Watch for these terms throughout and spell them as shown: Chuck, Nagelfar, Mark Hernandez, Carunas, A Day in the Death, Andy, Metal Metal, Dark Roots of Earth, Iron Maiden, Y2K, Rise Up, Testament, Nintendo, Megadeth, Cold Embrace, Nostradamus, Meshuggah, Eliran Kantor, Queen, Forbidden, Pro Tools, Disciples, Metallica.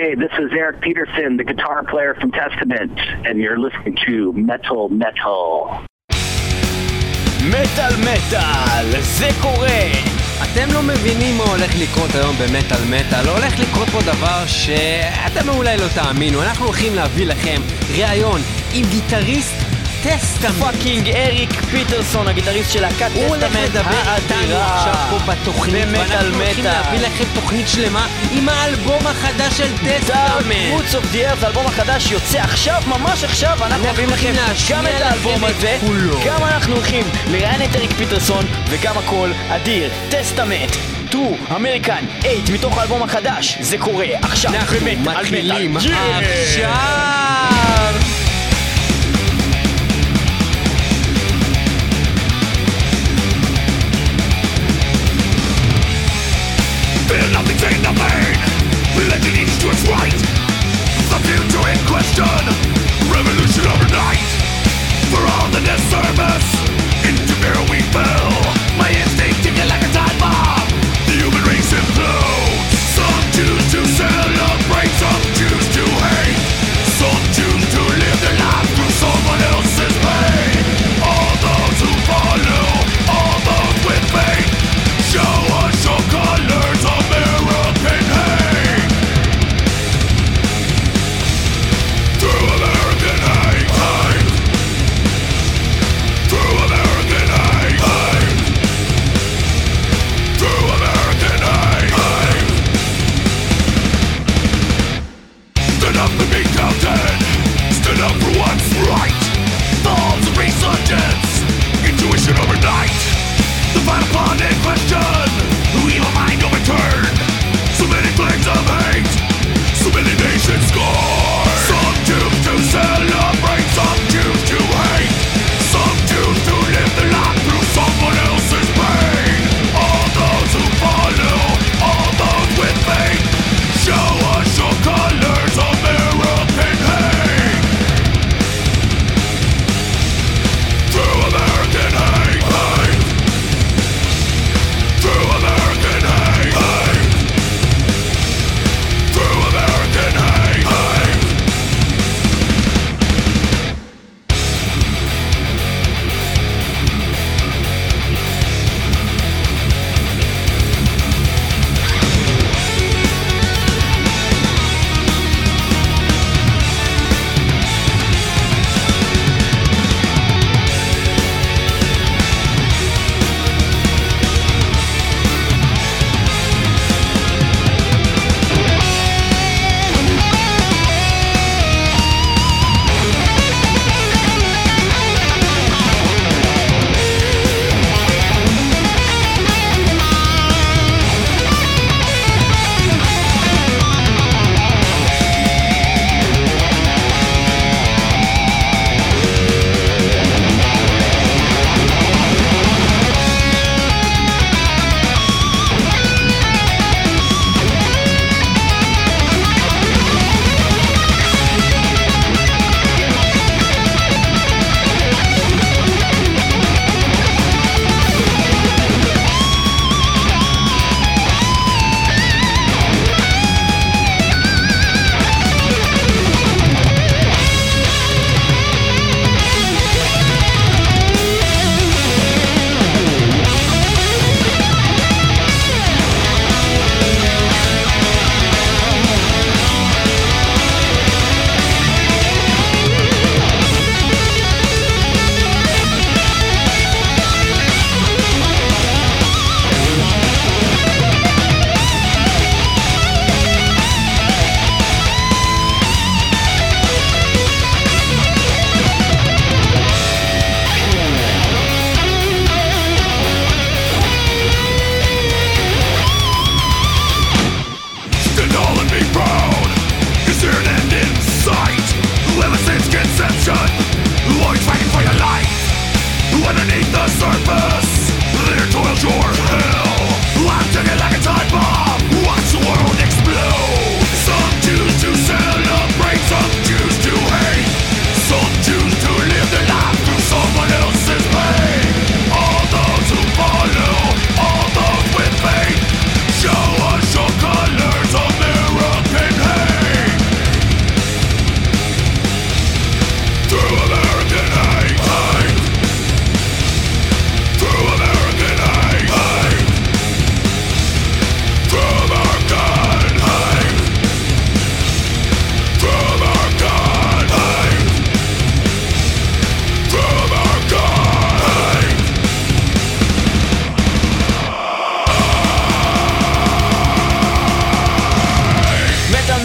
Hey, this is Eric Peterson, the guitar player from Testament, and you're listening to Metal Metal. מטל מטל, זה קורה. אתם לא מבינים מה הולך לקרות היום במטל מטל. הולך לקרות פה דבר שאתם אולי לא תאמינו. אנחנו הולכים להביא לכם ראיון עם גיטריסט טסטמנט. פאקינג אריק פיטרסון, הגיטריסט של להקת טסטמנט. הוא הולך לדבר איתנו עכשיו פה בתוכנית. ואנחנו הולכים להביא לכם תוכנית שלמה עם האלבום החדש של טסטמנט. Dark Roots of Earth, האלבום החדש יוצא עכשיו, ממש עכשיו. אנחנו מביאים לכם גם את האלבום הזה, גם אנחנו הולכים לראיין את אריק פיטרסון, וגם הכל אדיר. טסטמנט, טרו, אמריקן, 8, מתוך האלבום החדש. זה קורה עכשיו. אנחנו מתחילים עכשיו. Fear nothing's in the main. Religion needs to its right. The future in question. Revolution overnight. For all the disservice into fear we fell. My instinct to get like a time bomb. The human race implodes. Some choose to celebrate, some choose to hate. Some choose to live their life through someone else's pain. All those who follow, all those with faith, show us your colors of American hate. Through American hate, hate. Through American hate, hate. Through American hate, hate. Stood up to be counted. Stood up for what's right. Falls of resurgence. Intuition overnight. The fight upon in question. The evil mind overturned. So many flames of hate. So many nations scorn. Some choose to celebrate. Some choose to hate. Some choose to live their life through someone else's pain. All those who follow, all those with faith, show us your colors of American hate. Through American hate, hate. Through American hate, hate. Through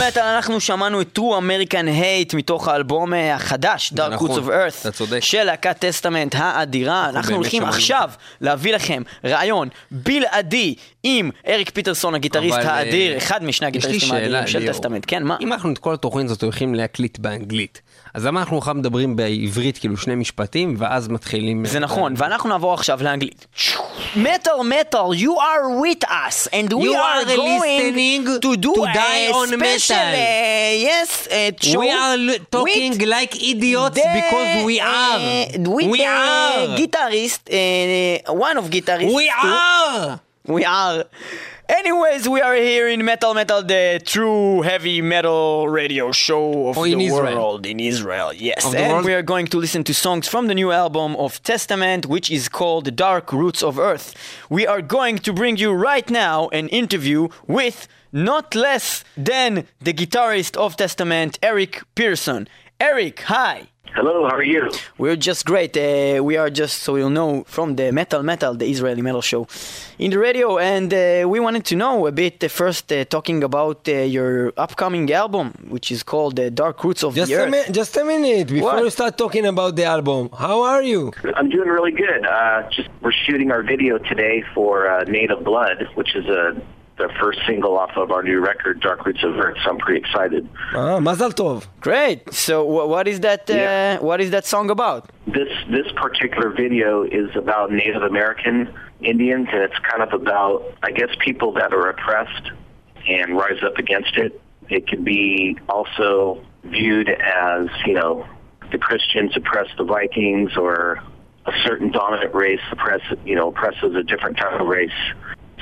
מטל אנחנו שמענו את True American Hate מתוך האלבום החדש Dark Roots of Earth של להקת Testament האדירה. אנחנו הולכים עכשיו להביא לכם רעיון בלעדי עם אריק פיטרסון הגיטריסט האדיר, אחד משני הגיטריסטים האדירים של Testament. כן, מה? אם אנחנו את כל התוכנית הזאת הולכים להקליט באנגלית, אז למה אנחנו עכשיו מדברים בעברית כאילו שני משפטים ואז מתחילים? זה נכון, ואנחנו נעבור עכשיו לאנגלית. Metal Metal, you are with us and we are going to do a special yes show. We are talking like idiots because we are guitarist, one of guitarists. We are. Anyways, we are here in Metal Metal, the true heavy metal radio show of the world in Israel. Yes, and we are going to listen to songs from the new album of Testament, which is called Dark Roots of Earth. We are going to bring you right now an interview with not less than the guitarist of Testament, Eric Peterson. Eric, hi. Hello, how are you? We're just great. We are just, so you'll know, from the Metal Metal, the Israeli metal show, in the radio. And we wanted to know a bit, first, talking about your upcoming album, which is called Dark Roots of the Earth. Just a minute, before you start talking about the album, how are you? I'm doing really good. We're shooting our video today for Native Blood, which is the first single off of our new record, Dark Roots of Earth. So I'm pretty excited. Mazal tov. Great. So what is that? What is that song about? This particular video is about Native American Indians, and it's kind of about, I guess, people that are oppressed and rise up against it. It could be also viewed as, you know, the Christians oppress the Vikings, or a certain dominant race oppresses a different type of race.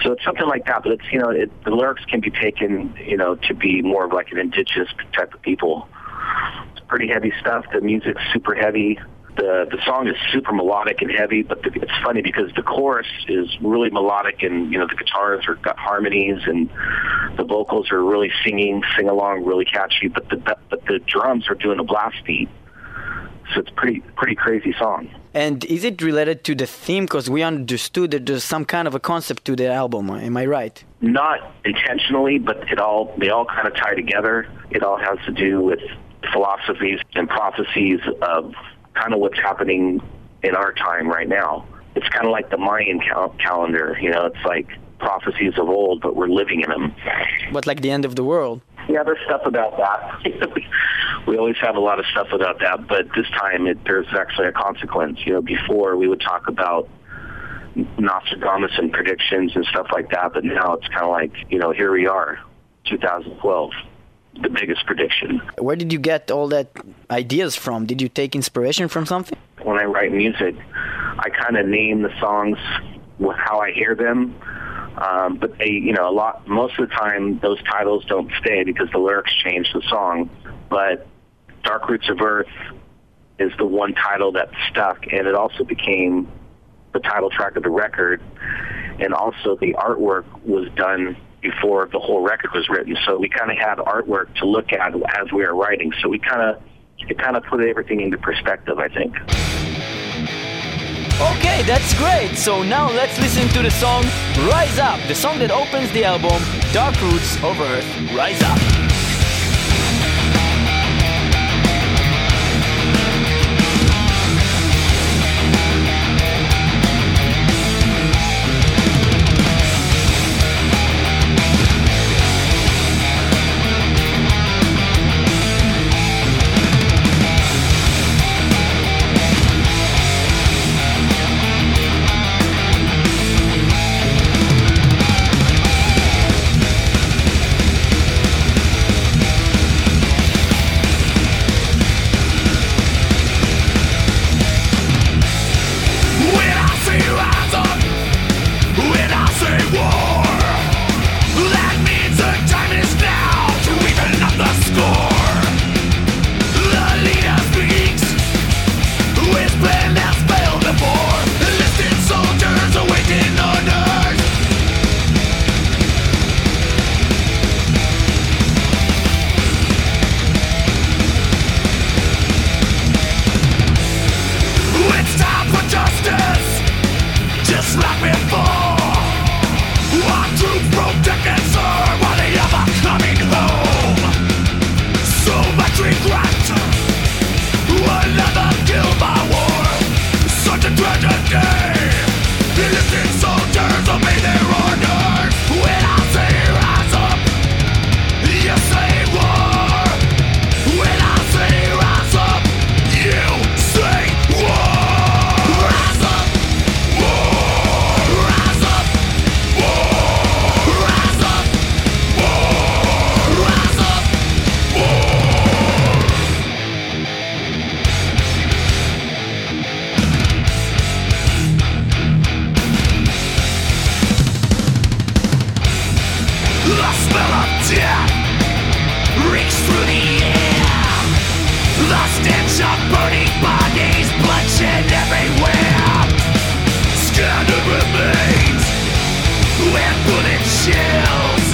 So it's something like that, but it's, you know, the lyrics can be taken, you know, to be more of like an indigenous type of people. It's pretty heavy stuff. The music's super heavy. The song is super melodic and heavy, but it's funny because the chorus is really melodic, and, you know, the guitars are got harmonies and the vocals are really sing along, really catchy, but the drums are doing a blast beat. So it's pretty crazy song. And is it related to the theme? Because we understood that there's some kind of a concept to the album. Am I right? Not intentionally, but they all kind of tie together. It all has to do with philosophies and prophecies of kind of what's happening in our time right now. It's kind of like the Mayan calendar. You know, it's like prophecies of old, but we're living in them. But like the end of the world. Yeah, there's stuff about that. We always have a lot of stuff about that, but this time there's actually a consequence. You know, before we would talk about Nostradamus and predictions and stuff like that, but now it's kind of like, you know, here we are, 2012, the biggest prediction. Where did you get all that ideas from? Did you take inspiration from something? When I write music, I kind of name the songs with how I hear them. But they, you know, most of the time those titles don't stay because the lyrics change the song. But Dark Roots of Earth is the one title that stuck, and it also became the title track of the record. And also the artwork was done before the whole record was written. So we kind of had artwork to look at as we were writing. So it kind of put everything into perspective, I think. Okay, that's great. So now let's listen to the song Rise Up, the song that opens the album Dark Roots of Earth, Rise Up. the stench of burning bodies, bloodshed everywhere, scattered remains and bullet shells.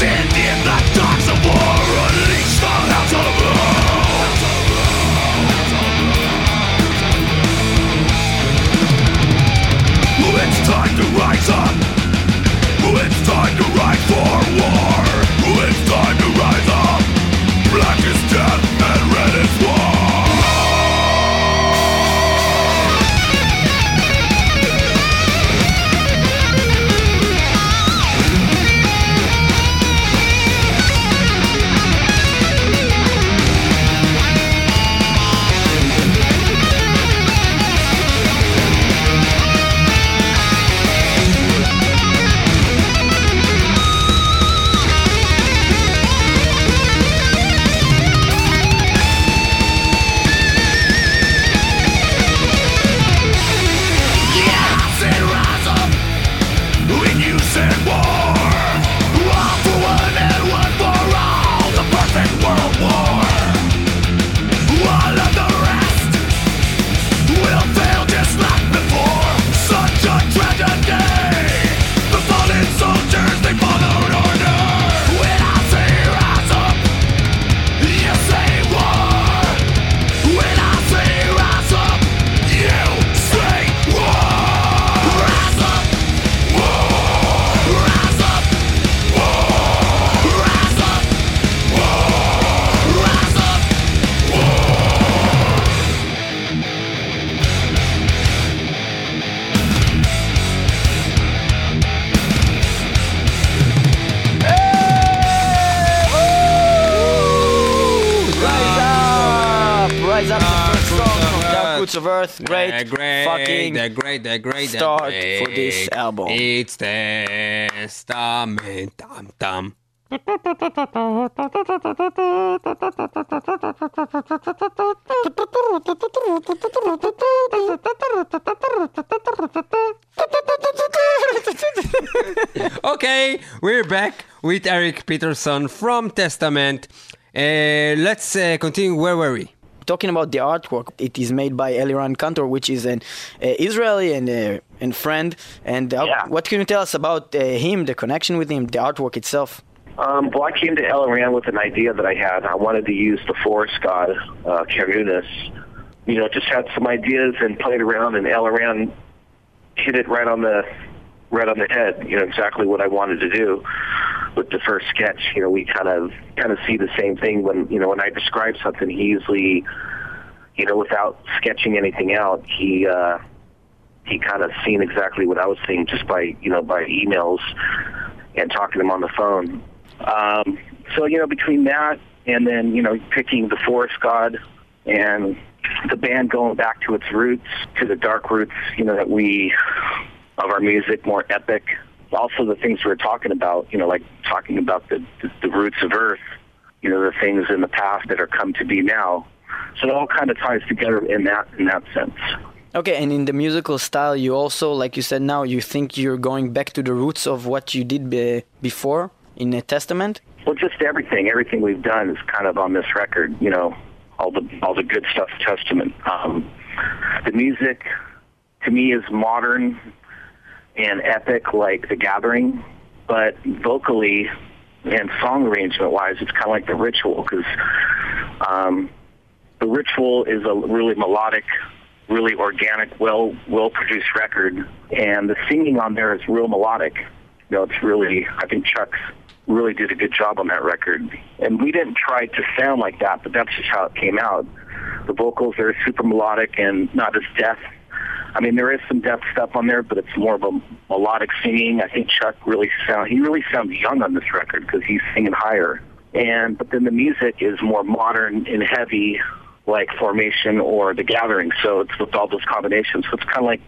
Send in the dogs of war, unleash the hounds of hell. It's time to rise up. It's time to rise for war. It's time to rise up. Black is death and red is war. Great start for this album. It's Testament. Okay, we're back with Eric Peterson from Testament. Let's continue. Where were we? Talking about the artwork, it is made by Eliran Kantor, which is an Israeli and friend. And what can you tell us about him, the connection with him, the artwork itself? Well, I came to Eliran with an idea that I had. I wanted to use the forest god, Carunas. You know, just had some ideas and played around, and Eliran hit it right on the head. You know, exactly what I wanted to do. With the first sketch, you know, we kind of see the same thing when, you know, when I describe something, he usually, you know, without sketching anything out, he kind of seen exactly what I was seeing just by, you know, by emails and talking to him on the phone. So, you know, between that and then, you know, picking the forest god and the band going back to its roots, to the dark roots, you know, that we, of our music, more epic. Also the things we were talking about, you know, like talking about the roots of Earth, you know, the things in the past that are come to be now. So it all kind of ties together in that sense. Okay, and in the musical style, you also, like you said now, you think you're going back to the roots of what you did before in the Testament? Well, just everything we've done is kind of on this record, you know, all the good stuff of Testament. The music, to me, is modern and epic like The Gathering, but vocally and song arrangement wise it's kind of like The Ritual, because The Ritual is a really melodic, really organic, well produced record, and the singing on there is real melodic. You know, it's really, I think Chuck's really did a good job on that record, and we didn't try to sound like that, but that's just how it came out. The vocals are super melodic and not as deaf. I mean, there is some depth stuff on there, but it's more of a melodic singing. I think Chuck really sounds young on this record because he's singing higher. But then the music is more modern and heavy, like Formation or The Gathering. So it's with all those combinations. So it's kind of like,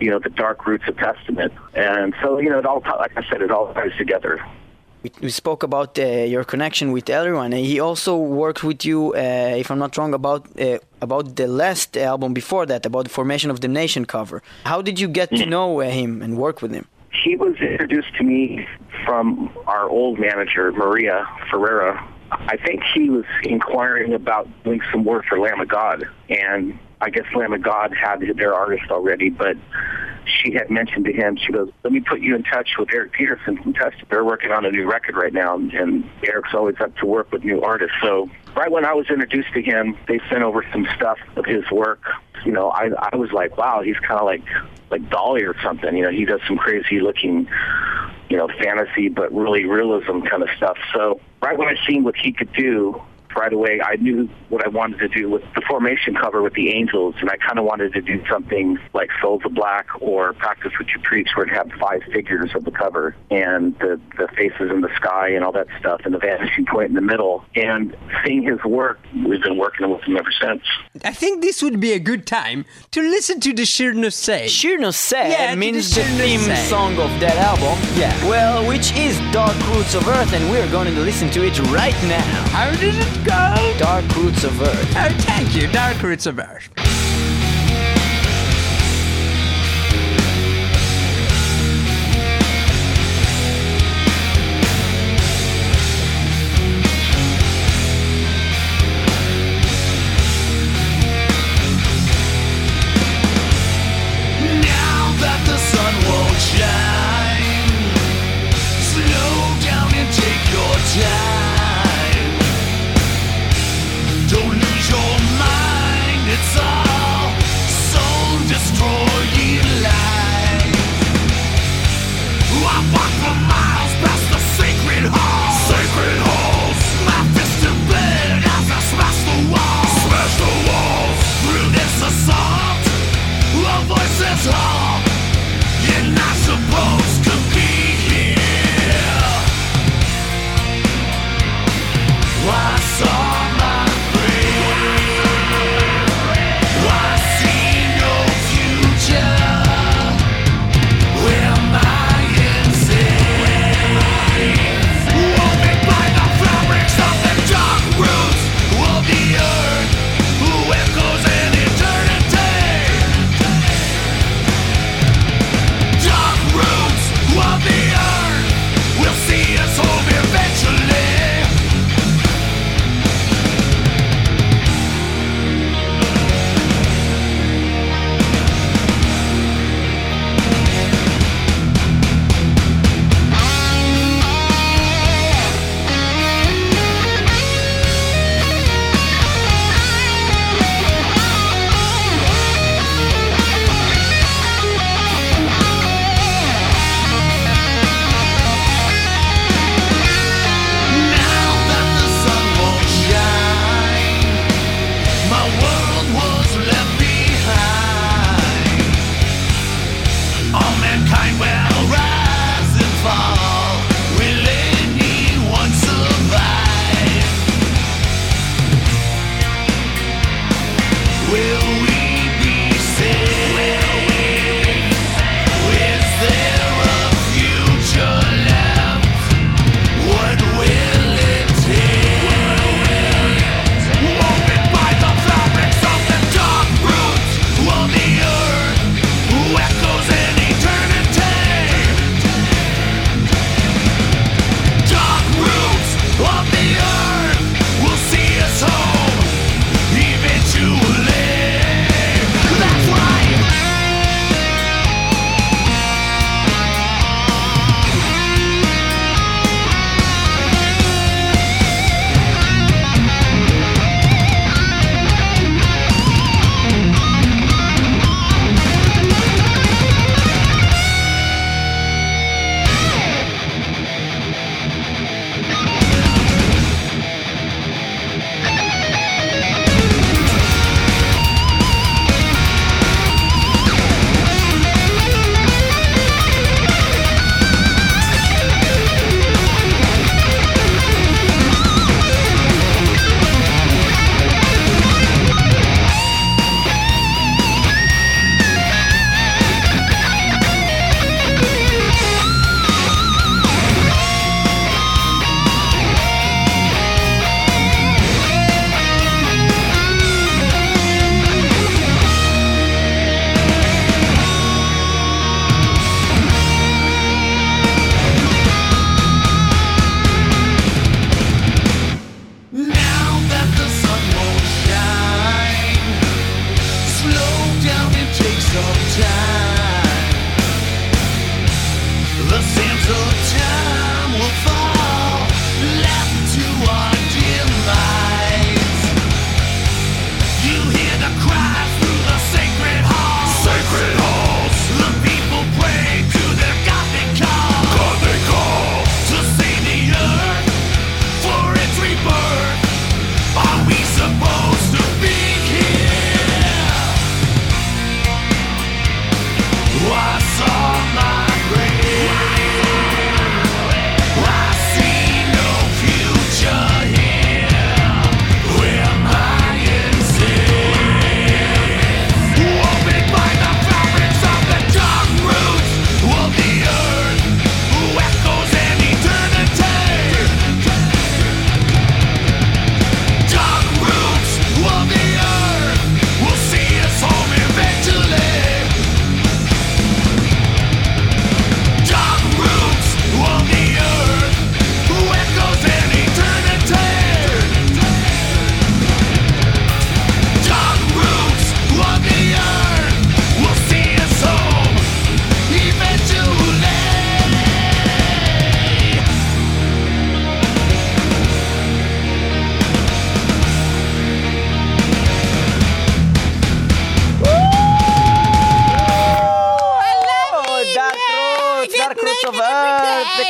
you know, the dark roots of Testament. And so, you know, it all, like I said, it all ties together. We spoke about your connection with everyone. He also worked with you, if I'm not wrong, about the last album before that, about the Formation of Damnation cover. How did you get to know him and work with him? He was introduced to me from our old manager, Maria Ferreira. I think he was inquiring about doing some work for Lamb of God, and I guess Lamb of God had their artist already, but she had mentioned to him, she goes, let me put you in touch with Eric Peterson from Testament. They're working on a new record right now, and Eric's always up to work with new artists. So right when I was introduced to him, they sent over some stuff of his work. You know, I was like, wow, he's kind of like Dolly or something. You know, he does some crazy-looking, you know, fantasy, but really realism kind of stuff. So right when I seen what he could do, right away, I knew what I wanted to do with the Formation cover with the angels, and I kind of wanted to do something like Souls of Black or Practice What You Preach, where it had 5 figures of the cover and the faces in the sky and all that stuff and the vanishing point in the middle. And seeing his work, we've been working with him ever since. I think this would be a good time to listen to the Shir No Say. Shir No Say means the theme song of that album, well, which is Dark Roots of Earth, and we're going to listen to it right now. How did it go? Dark Roots of Earth. Oh, thank you, Dark Roots of Earth. Now that the sun won't shine, slow down and take your time. It's all soul-destroying life. I walk for miles past the sacred halls. Sacred halls. My fist in blood as I smash the walls. Smash the walls. Through this assault, a voice is all you're not supposed to be here. I saw. Eventually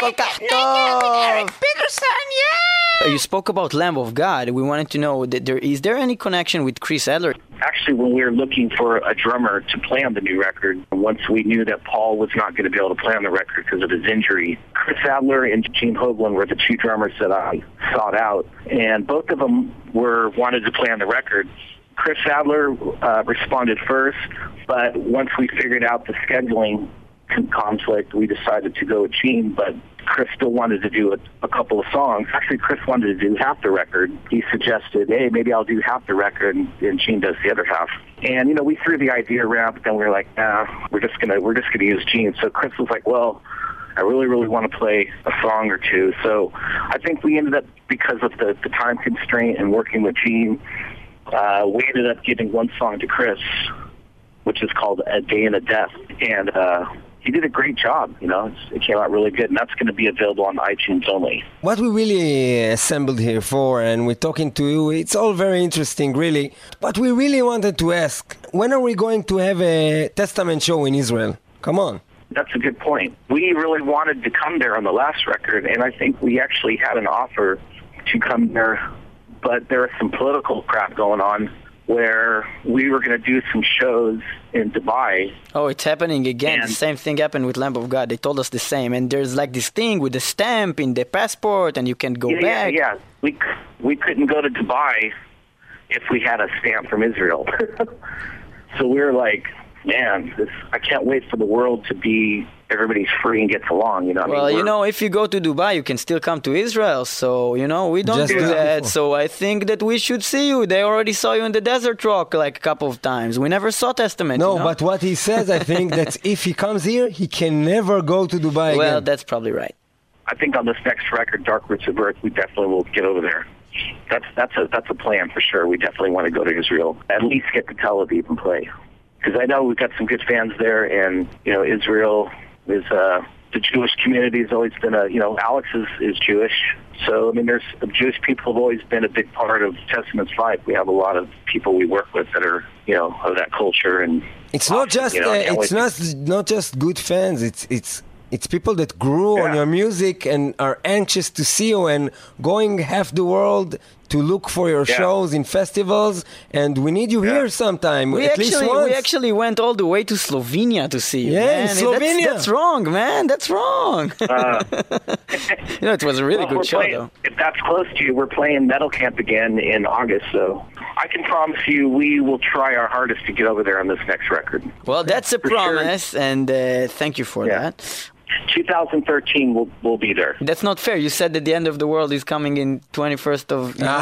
כל כך טוב. You spoke about Lamb of God. We wanted to know, is there any connection with Chris Adler? Actually, when we were looking for a drummer to play on the new record, once we knew that Paul was not going to be able to play on the record because of his injury, Chris Adler and Gene Hoglan were the two drummers that I sought out, and both of them wanted to play on the record. Chris Adler responded first, but once we figured out the scheduling conflict, we decided to go with Gene, but Chris still wanted to do a couple of songs. Actually, Chris wanted to do half the record. He suggested, hey, maybe I'll do half the record, and Gene does the other half. And, you know, we threw the idea around, but then we were like, nah, we're just gonna use Gene. So Chris was like, well, I really, really want to play a song or two. So I think we ended up, because of the time constraint and working with Gene, we ended up giving one song to Chris, which is called A Day in the Death. And he did a great job, you know. It came out really good, and that's going to be available on iTunes only. What we really assembled here for, and we're talking to you, it's all very interesting, really. But we really wanted to ask, when are we going to have a Testament show in Israel? Come on. That's a good point. We really wanted to come there on the last record, and I think we actually had an offer to come there, but there was some political crap going on where we were going to do some shows in Dubai. Oh, it's happening again. The same thing happened with Lamb of God. They told us the same. And there's like this thing with the stamp in the passport, and you can go back. Yeah, we couldn't go to Dubai if we had a stamp from Israel. So we were like, man, I can't wait for the world to be, everybody's free and gets along, you know. Well, I mean, you know, if you go to Dubai, you can still come to Israel. So, you know, we don't do that. So I think that we should see you. They already saw you in the Desert Rock like a couple of times. We never saw Testament. No, you know? But what he says, I think that if he comes here, he can never go to Dubai again. Well, that's probably right. I think on this next record, Dark Roots of Earth, we definitely will get over there. That's a plan for sure. We definitely want to go to Israel. At least get to Tel Aviv and play. Because I know we've got some good fans there, and, you know, Israel is, the Jewish community has always been a, you know, Alex is Jewish. So, I mean, there's Jewish people have always been a big part of Testament's life. We have a lot of people we work with that are, you know, of that culture. And it's not just, you know, it's not just good fans. It's people that grew on your music and are anxious to see you and going half the world to look for your shows in festivals, and we need you here sometime. We actually went all the way to Slovenia to see you. Yeah, man. Slovenia. That's wrong, man. That's wrong. You know, it was a really good show, though. If that's close to you, we're playing Metal Camp again in August, so I can promise you we will try our hardest to get over there on this next record. Well, that's a promise, and thank you for that. 2013 will be there. That's not fair. You said that the end of the world is coming in 21st of, you know.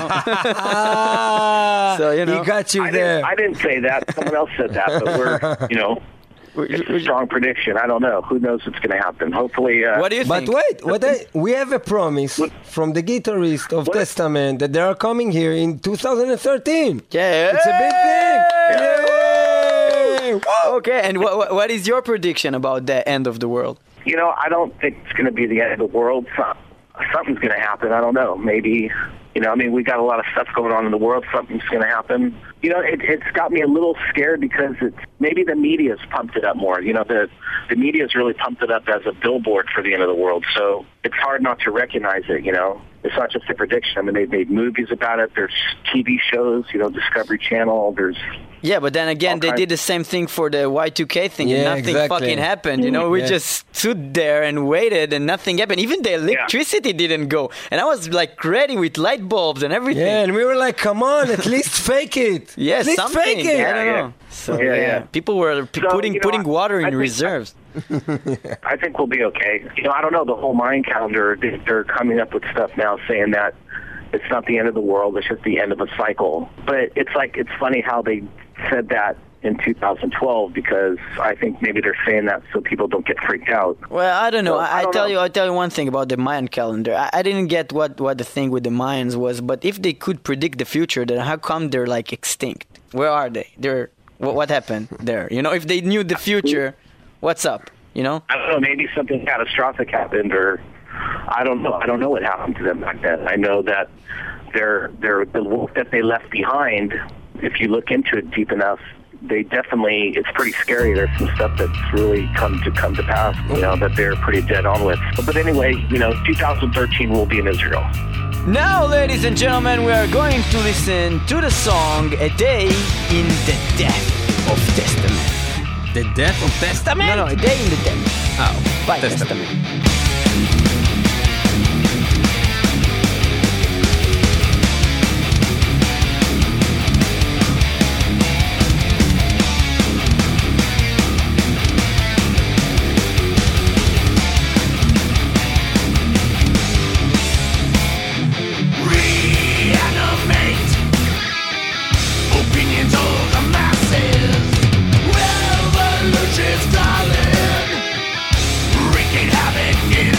So, you know, he got you there. I didn't say that. Someone else said that, but we're, you know, it's a strong prediction. I don't know. Who knows what's going to happen? Hopefully. What do you think? But wait, we have a promise from the guitarist of Testament that they are coming here in 2013. Yeah, it's a big thing. Yeah. Okay, and what is your prediction about the end of the world? You know, I don't think it's going to be the end of the world. Something's going to happen. I don't know. Maybe, you know, I mean, we got a lot of stuff going on in the world. Something's going to happen. You know, it's got me a little scared because it's maybe the media's pumped it up more. You know, the media's really pumped it up as a billboard for the end of the world. So it's hard not to recognize it, you know. It's not just a prediction. I mean, they've made movies about it. There's TV shows, you know, Discovery Channel. There's... Yeah, but then again, they did the same thing for the Y2K thing, and nothing fucking happened. You know, we just stood there and waited, and nothing happened. Even the electricity didn't go. And I was like ready with light bulbs and everything. Yeah, and we were like, come on, at least fake it. Yeah, at least something. Fake it. Yeah, I don't know. So, people were putting water in reserves. I think we'll be okay. You know, I don't know. The whole Mayan calendar, they're coming up with stuff now saying that it's not the end of the world. It's just the end of a cycle. But it's like, it's funny how they said that in 2012, because I think maybe they're saying that so people don't get freaked out. Well, I don't know. I tell you one thing about the Mayan calendar. I didn't get what the thing with the Mayans was, but if they could predict the future, then how come they're like extinct? Where are they? What happened there? You know, if they knew the future, what's up? You know? I don't know. Maybe something catastrophic happened, or I don't know. I don't know what happened to them back then. I know that the wolf that they left behind, if you look into it deep enough, they definitely, it's pretty scary. There's some stuff that's really come to pass, you know, that they're pretty dead on with. But anyway, you know, 2013 will be in Israel. Now, ladies and gentlemen, we are going to listen to the song A Day in the Death of Testament. The Death of Testament? No, A Day in the Death. Oh, by Testament. It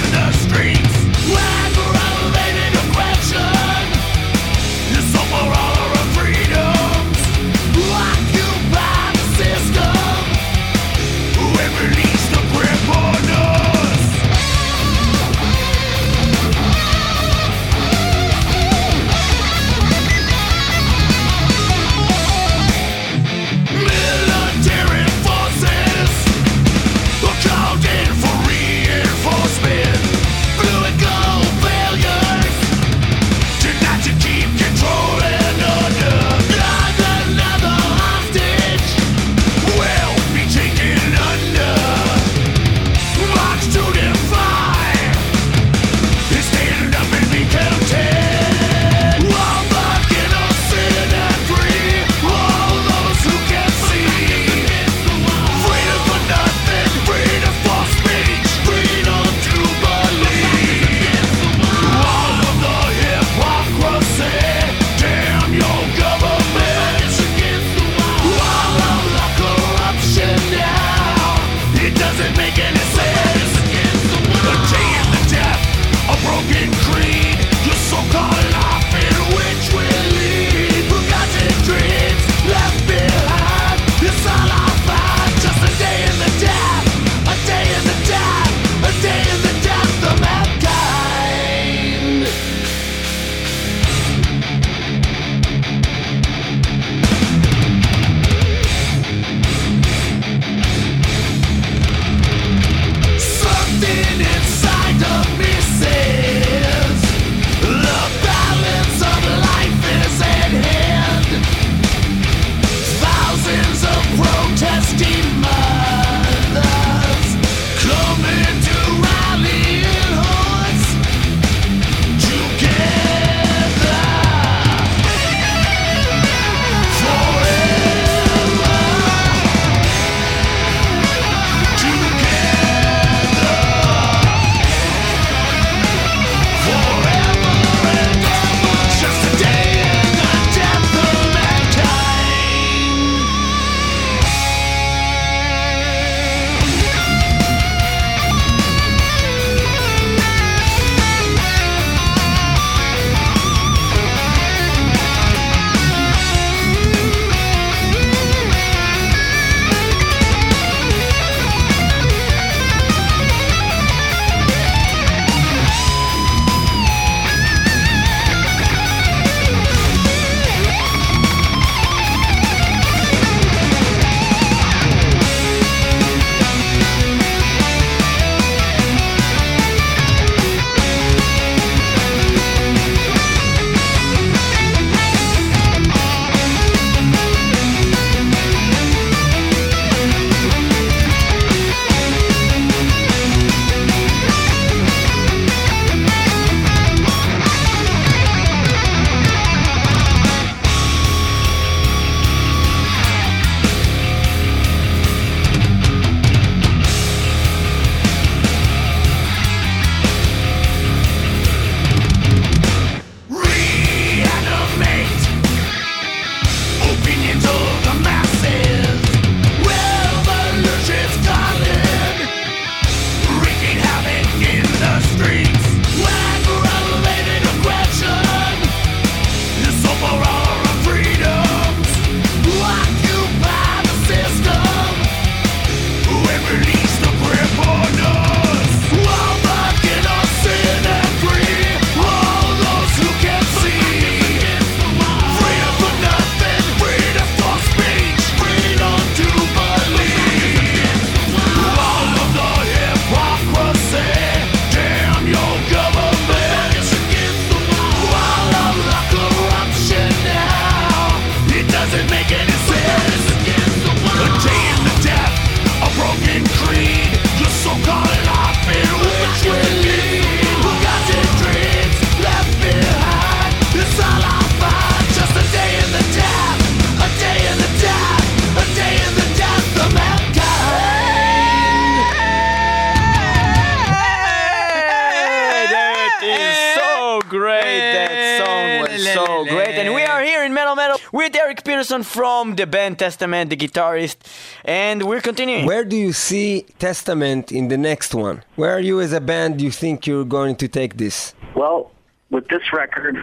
And we are here in Metal Metal with Eric Peterson from the band Testament, the guitarist, and we're continuing. Where do you see Testament in the next one? Where are you as a band? Do you think you're going to take this? Well, with this record,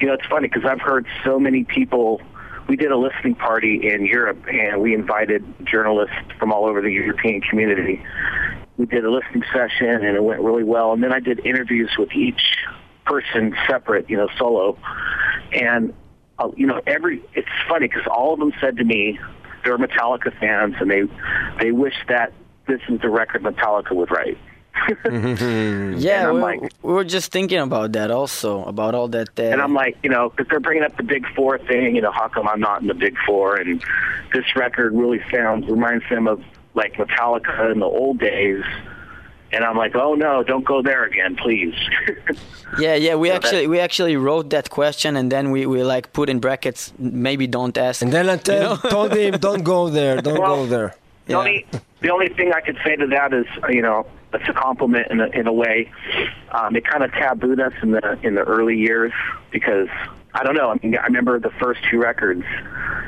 you know, it's funny because I've heard so many people. We did a listening party in Europe, and we invited journalists from all over the European community. We did a listening session, and it went really well. And then I did interviews with each person separate, you know, solo. And, you know, it's funny because all of them said to me, they're Metallica fans, and they wish that this is the record Metallica would write. Yeah, we were just thinking about that also, about all that. And I'm like, you know, because they're bringing up the Big Four thing, you know, how come I'm not in the Big Four? And this record really reminds them of, like, Metallica in the old days. And I'm like, oh, no, don't go there again, please. Yeah, we actually wrote that question, and then we like, put in brackets, maybe don't ask. And then I told him, don't go there, go there. Yeah. The only thing I could say to that is, you know, it's a compliment in a way. It kind of tabooed us in the early years because, I don't know, I mean, I remember the first two records,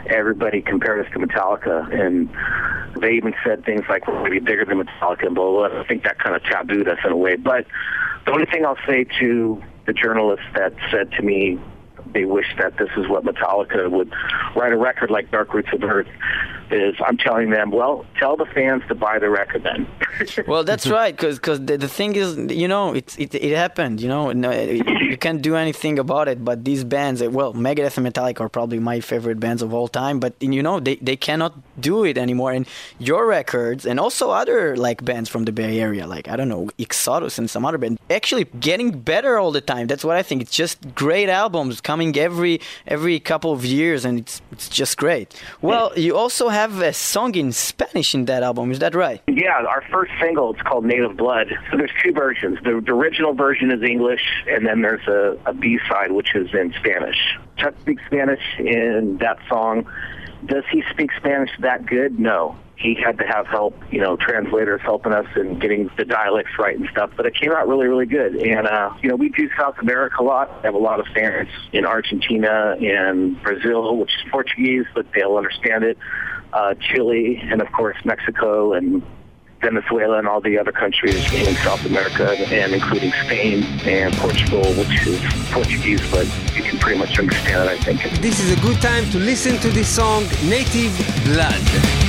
everybody compared us to Metallica, and they even said things like, we're going to be bigger than Metallica, and blah, blah, blah. I think that kind of tabooed us in a way. But the only thing I'll say to the journalists that said to me they wish that this is what Metallica would write a record like Dark Roots of Earth is, I'm telling them, well, tell the fans to buy the record then. Well, that's right, because the thing is, you know, it happened, you know, you can't do anything about it, but these bands, well, Megadeth and Metallica are probably my favorite bands of all time, but, you know, they cannot do it anymore, and your records, and also other, like, bands from the Bay Area, like, I don't know, Exodus and some other band, actually getting better all the time, that's what I think, it's just great albums coming every couple of years, and it's just great. Well, you also have a song in Spanish in that album, is that right? Yeah, our first single, it's called Native Blood. So there's two versions. The original version is English, and then there's a B-side, which is in Spanish. Chuck speaks Spanish in that song. Does he speak Spanish that good? No. He had to have help, you know, translators helping us and getting the dialects right and stuff. But it came out really, really good. And, you know, we do South America a lot. We have a lot of fans in Argentina and Brazil, which is Portuguese, but they'll understand it. Chile and, of course, Mexico and Venezuela and all the other countries in South America, and including Spain and Portugal, which is Portuguese, but you can pretty much understand it, I think. This is a good time to listen to this song, Native Blood.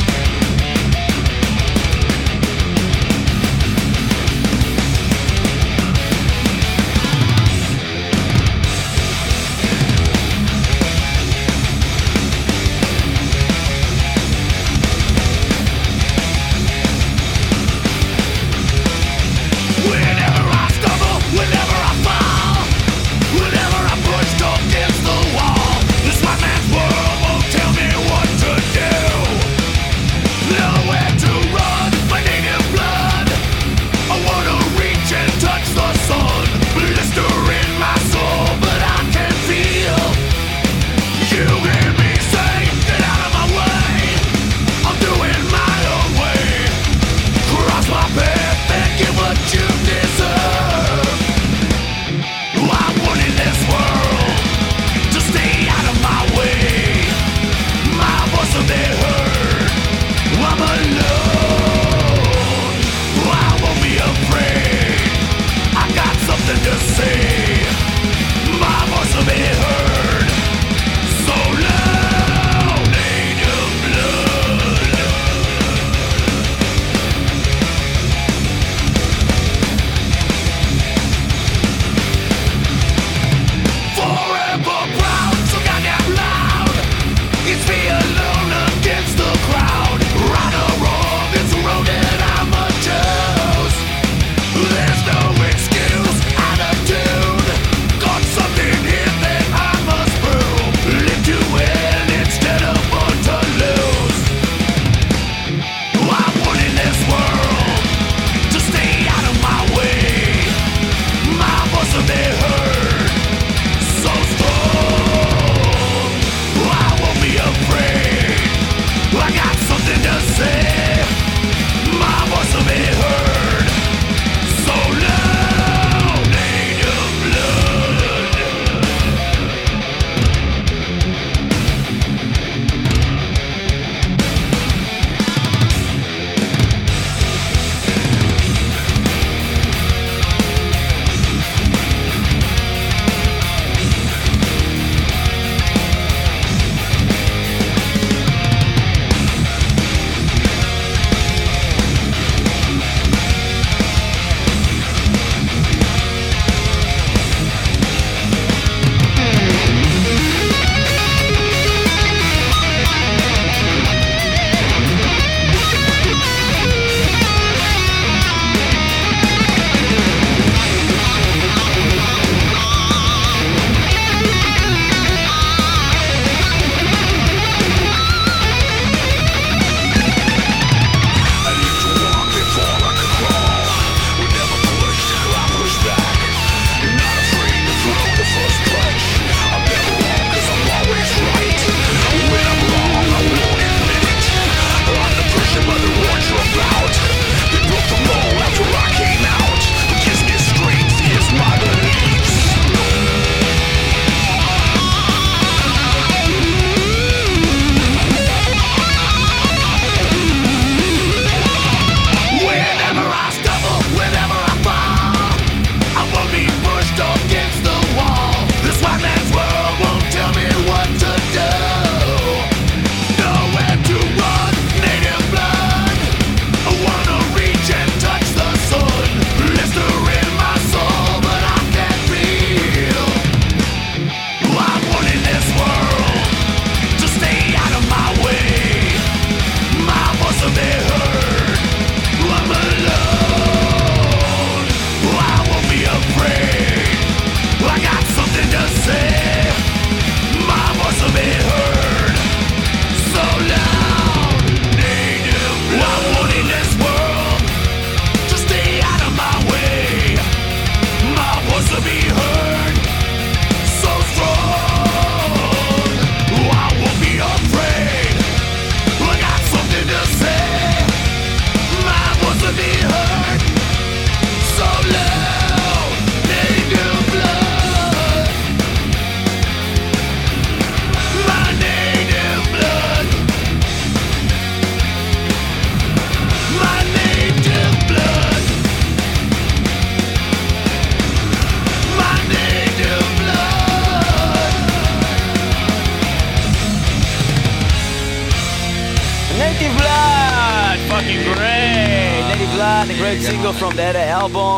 fucking great! Native Blood, a great single from that album.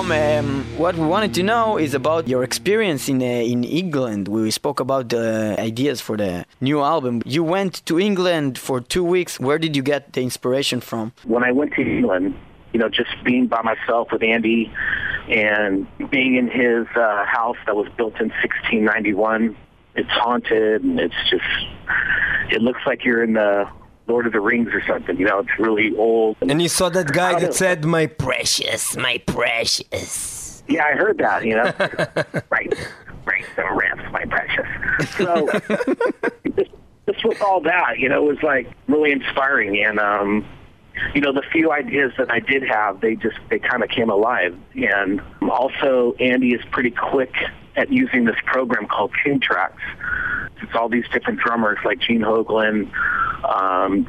What we wanted to know is about your experience in England. We spoke about the ideas for the new album. You went to England for 2 weeks. Where did you get the inspiration from? When I went to England, you know, just being by myself with Andy and being in his house that was built in 1691, it's haunted and it's just, it looks like you're in the Lord of the Rings or something, you know, it's really old. And you saw that guy that said, "My precious, my precious." Yeah, I heard that, you know. right, the ramps, my precious. So this was all that, you know, it was like really inspiring. And, you know, the few ideas that I did have, they kind of came alive. And also, Andy is pretty quick at using this program called Tune Tracks. It's all these different drummers like Gene Hoglan,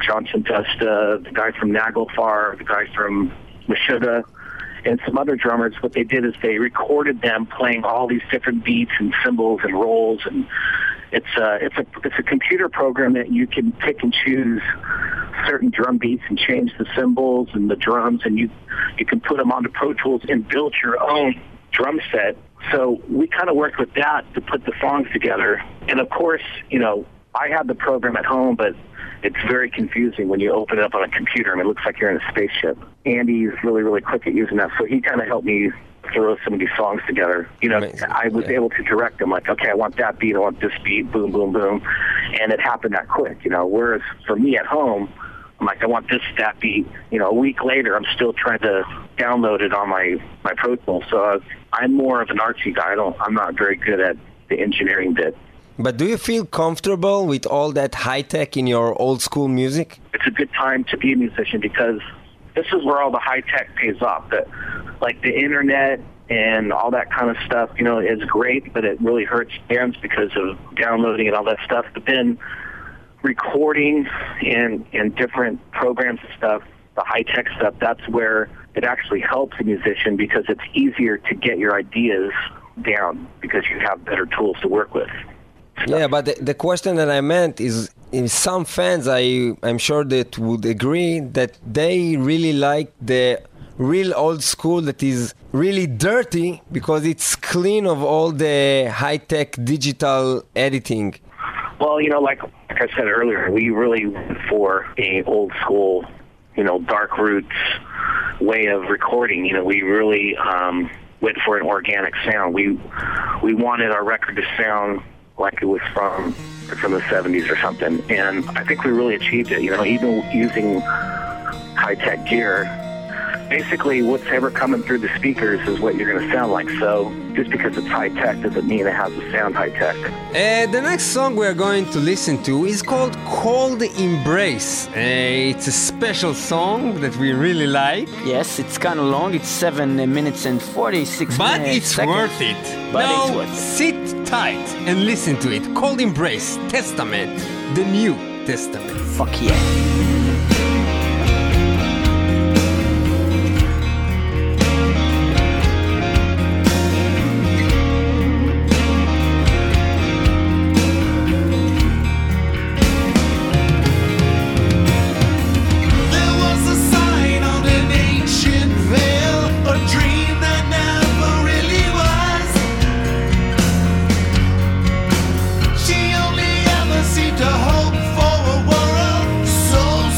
Johnson Tusta, the guy from Nagelfar, the guy from Meshuggah, and some other drummers. What they did is they recorded them playing all these different beats and cymbals and rolls, and it's a computer program that you can pick and choose certain drum beats and change the cymbals and the drums, and you can put them onto Pro Tools and build your own drum set. So we kind of worked with that to put the songs together. And of course, you know, I had the program at home, but it's very confusing when you open it up on a computer and it looks like you're in a spaceship. Andy's really, really quick at using that, so he kind of helped me throw some of these songs together. You know, amazing. I was able to direct them, like, okay, I want that beat, I want this beat, boom, boom, boom. And it happened that quick, you know, whereas for me at home, I'm like, I want this, that beat. You know, a week later, I'm still trying to download it on my Pro Tools. So I'm more of an artsy guy. I'm not very good at the engineering bit. But do you feel comfortable with all that high tech in your old school music? It's a good time to be a musician because this is where all the high tech pays off. Like the internet and all that kind of stuff, you know, is great, but it really hurts bands because of downloading and all that stuff. But then recording and different programs and stuff, the high-tech stuff, that's where it actually helps a musician because it's easier to get your ideas down because you have better tools to work with. Yeah, but the question that I meant is, in some fans, I'm sure that would agree that they really like the real old school that is really dirty because it's clean of all the high-tech digital editing. Well, you know, like I said earlier, we really went for a old school, you know, dark roots way of recording. You know, we really went for an organic sound. We wanted our record to sound like it was from the 70s or something. And I think we really achieved it, you know, even using high-tech gear. Basically, what's ever coming through the speakers is what you're going to sound like. So just because it's high-tech doesn't mean it has to sound high-tech. The next song we're going to listen to is called Cold Embrace. It's a special song that we really like. Yes, it's kind of long. It's 7 minutes and 46 but minutes. It's seconds. Worth it. But now, it's worth it. Sit tight and listen to it. Cold Embrace, Testament, the New Testament. Fuck yeah. Hope for a world, souls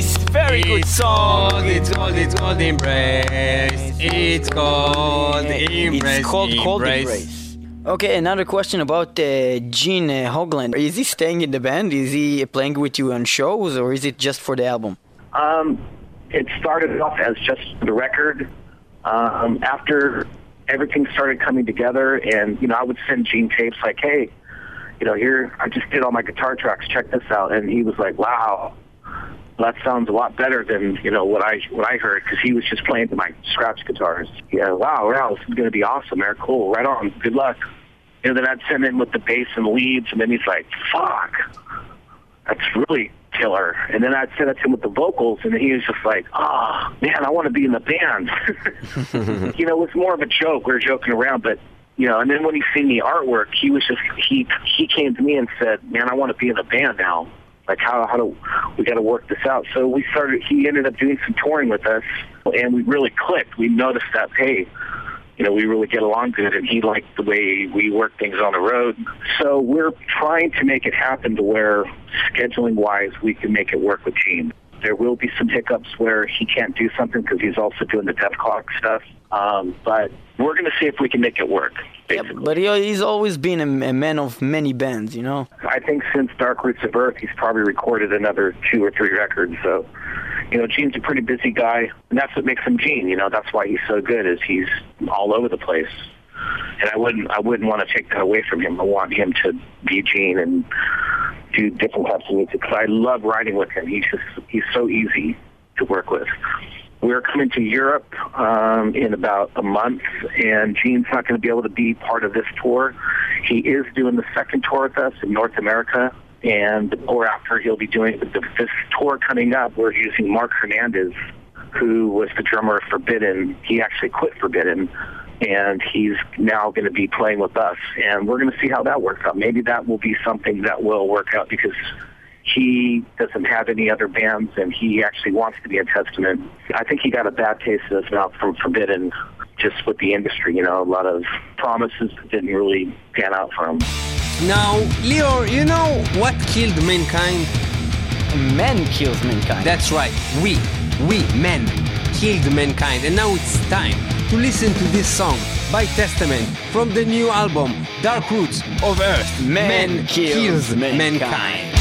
Embrace. Very good song. It's called Embrace. It's called Embrace. It's called Cold Embrace. Okay, another question about Gene Hoglan. Is he staying in the band? Is he playing with you on shows, or is it just for the album? It started off as just the record. After everything started coming together, and I would send Gene tapes like, hey, here, I just did all my guitar tracks, check this out. And he was like, wow, that sounds a lot better than, what I heard, because he was just playing my scratch guitars. Yeah, wow, this is going to be awesome, Eric, cool, right on, good luck. And then I'd send him with the bass and leads, and then he's like, fuck, that's really killer. And then I'd send it to him with the vocals, and he was just like, oh, man, I want to be in the band. It's more of a joke. We were joking around, but... and then when he seen the artwork, he came to me and said, "Man, I want to be in a band now. Like, how do we got to work this out?" So we started. He ended up doing some touring with us, and we really clicked. We noticed that, hey, we really get along good, and he liked the way we work things on the road. So we're trying to make it happen to where, scheduling wise, we can make it work with Gene. There will be some hiccups where he can't do something because he's also doing the Death Clock stuff. But we're going to see if we can make it work. Basically. Yeah, but he's always been a man of many bands, I think since Dark Roots of Earth, he's probably recorded another 2 or 3 records. So, Gene's a pretty busy guy, and that's what makes him Gene. That's why he's so good, is he's all over the place. And I wouldn't want to take that away from him. I want him to be Gene and do different types of music. I love writing with him. He's so easy to work with. We're coming to Europe in about a month, and Gene's not going to be able to be part of this tour. He is doing the second tour with us in North America, or after he'll be doing this tour coming up. We're using Mark Hernandez, who was the drummer of Forbidden. He actually quit Forbidden, and he's now going to be playing with us, and we're going to see how that works out. Maybe that will be something that will work out, because he doesn't have any other bands, and he actually wants to be in Testament. I think he got a bad taste of his mouth from Forbidden, just with the industry, a lot of promises that didn't really pan out for him. Now, Leo, you know what killed mankind? Men killed mankind. That's right. We men killed mankind, and now it's time to listen to this song by Testament from the new album, Dark Roots of Earth. Men kills mankind. Flames.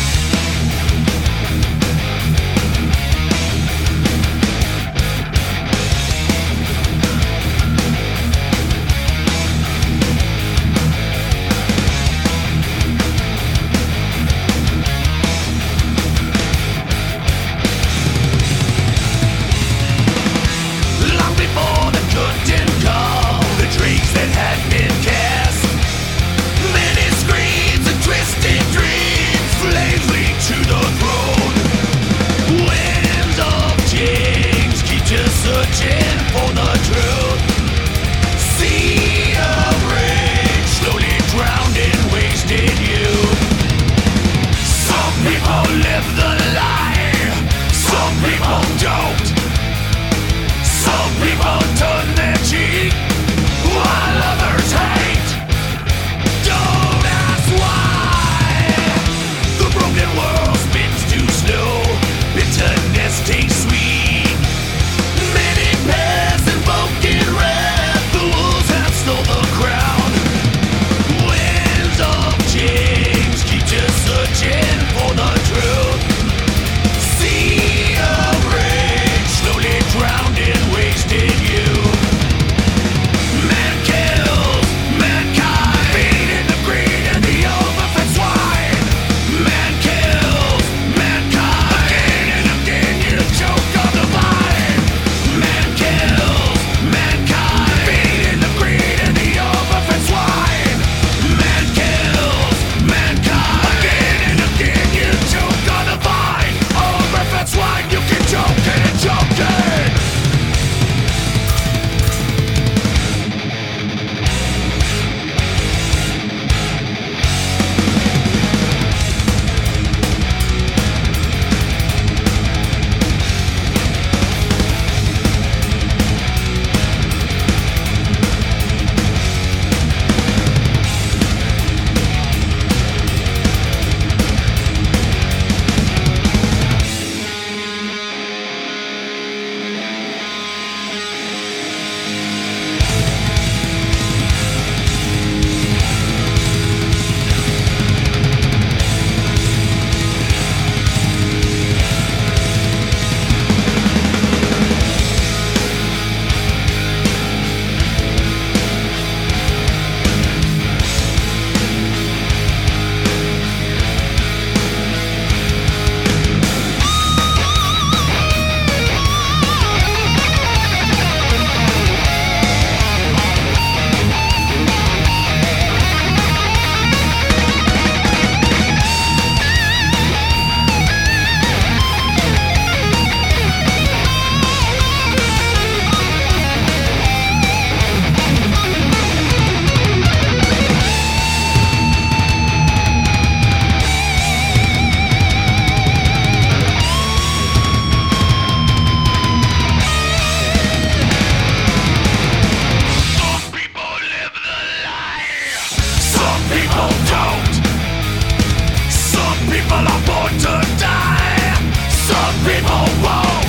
people won't.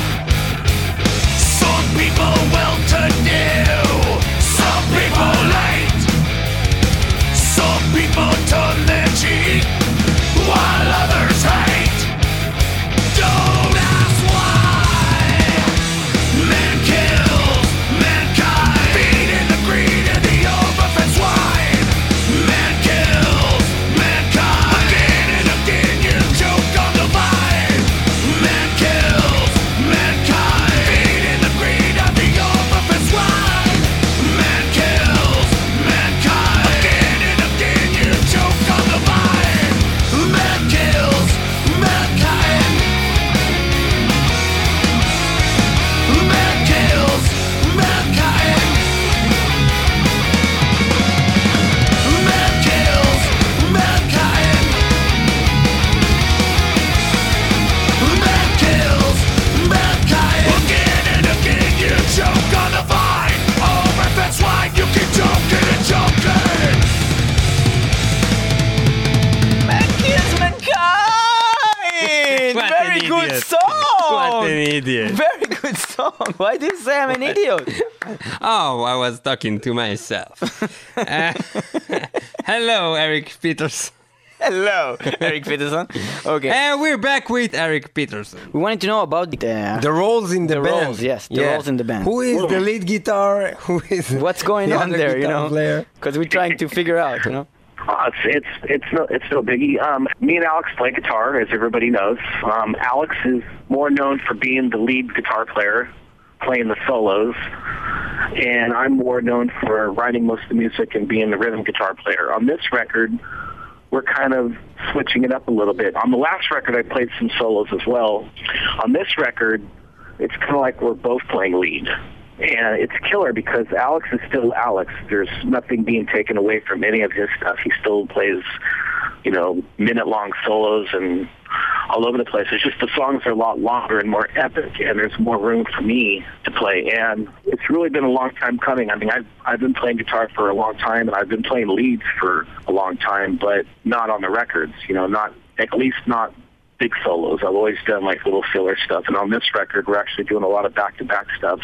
Some people well-to-do, some people late, some people turn their cheek while others hate. Don't ask why. Man kills mankind, feeding the greed and the overfed swine. Man kills mankind, again and again you choke on the vine. Man kills mankind, feeding the greed and the overfed swine. Man kills mankind, again and again you choke on the vine. Man kills mankind. Man kills mankind. Man kills mankind. Man kills mankind. Again and again you choke on the vine. Over that's why you keep choking and choking. Man kills mankind. What an Very good idiot. song. What an idiot. Very good song. Why do you say I'm an idiot? Oh, I was talking to myself. Hello, Eric Peterson. Hello, Eric Peterson. Okay, And we're back with Eric Peterson. we wanted to know about the roles in the band. Roles, yes, the roles in the band. Who is the lead guitar? Who is What's going the on there, you guitar know? player? Because we're trying to figure out, you know. Oh, it's no biggie. Me and Alex play guitar, as everybody knows. Alex is more known for being the lead guitar player, playing the solos, and I'm more known for writing most of the music and being the rhythm guitar player. On this record, we're kind of switching it up a little bit. On the last record, I played some solos as well. On this record, it's kind of like we're both playing lead. And it's killer because Alex is still Alex. There's nothing being taken away from any of his stuff. He still plays, you know, minute-long solos and all over the place. It's just the songs are a lot longer and more epic, and there's more room for me to play. And it's really been a long time coming. I mean, I've been playing guitar for a long time, and I've been playing leads for a long time, but not on the records, you know, not at least not big solos. I've always done like little filler stuff, and on this record we're actually doing a lot of back-to-back stuff,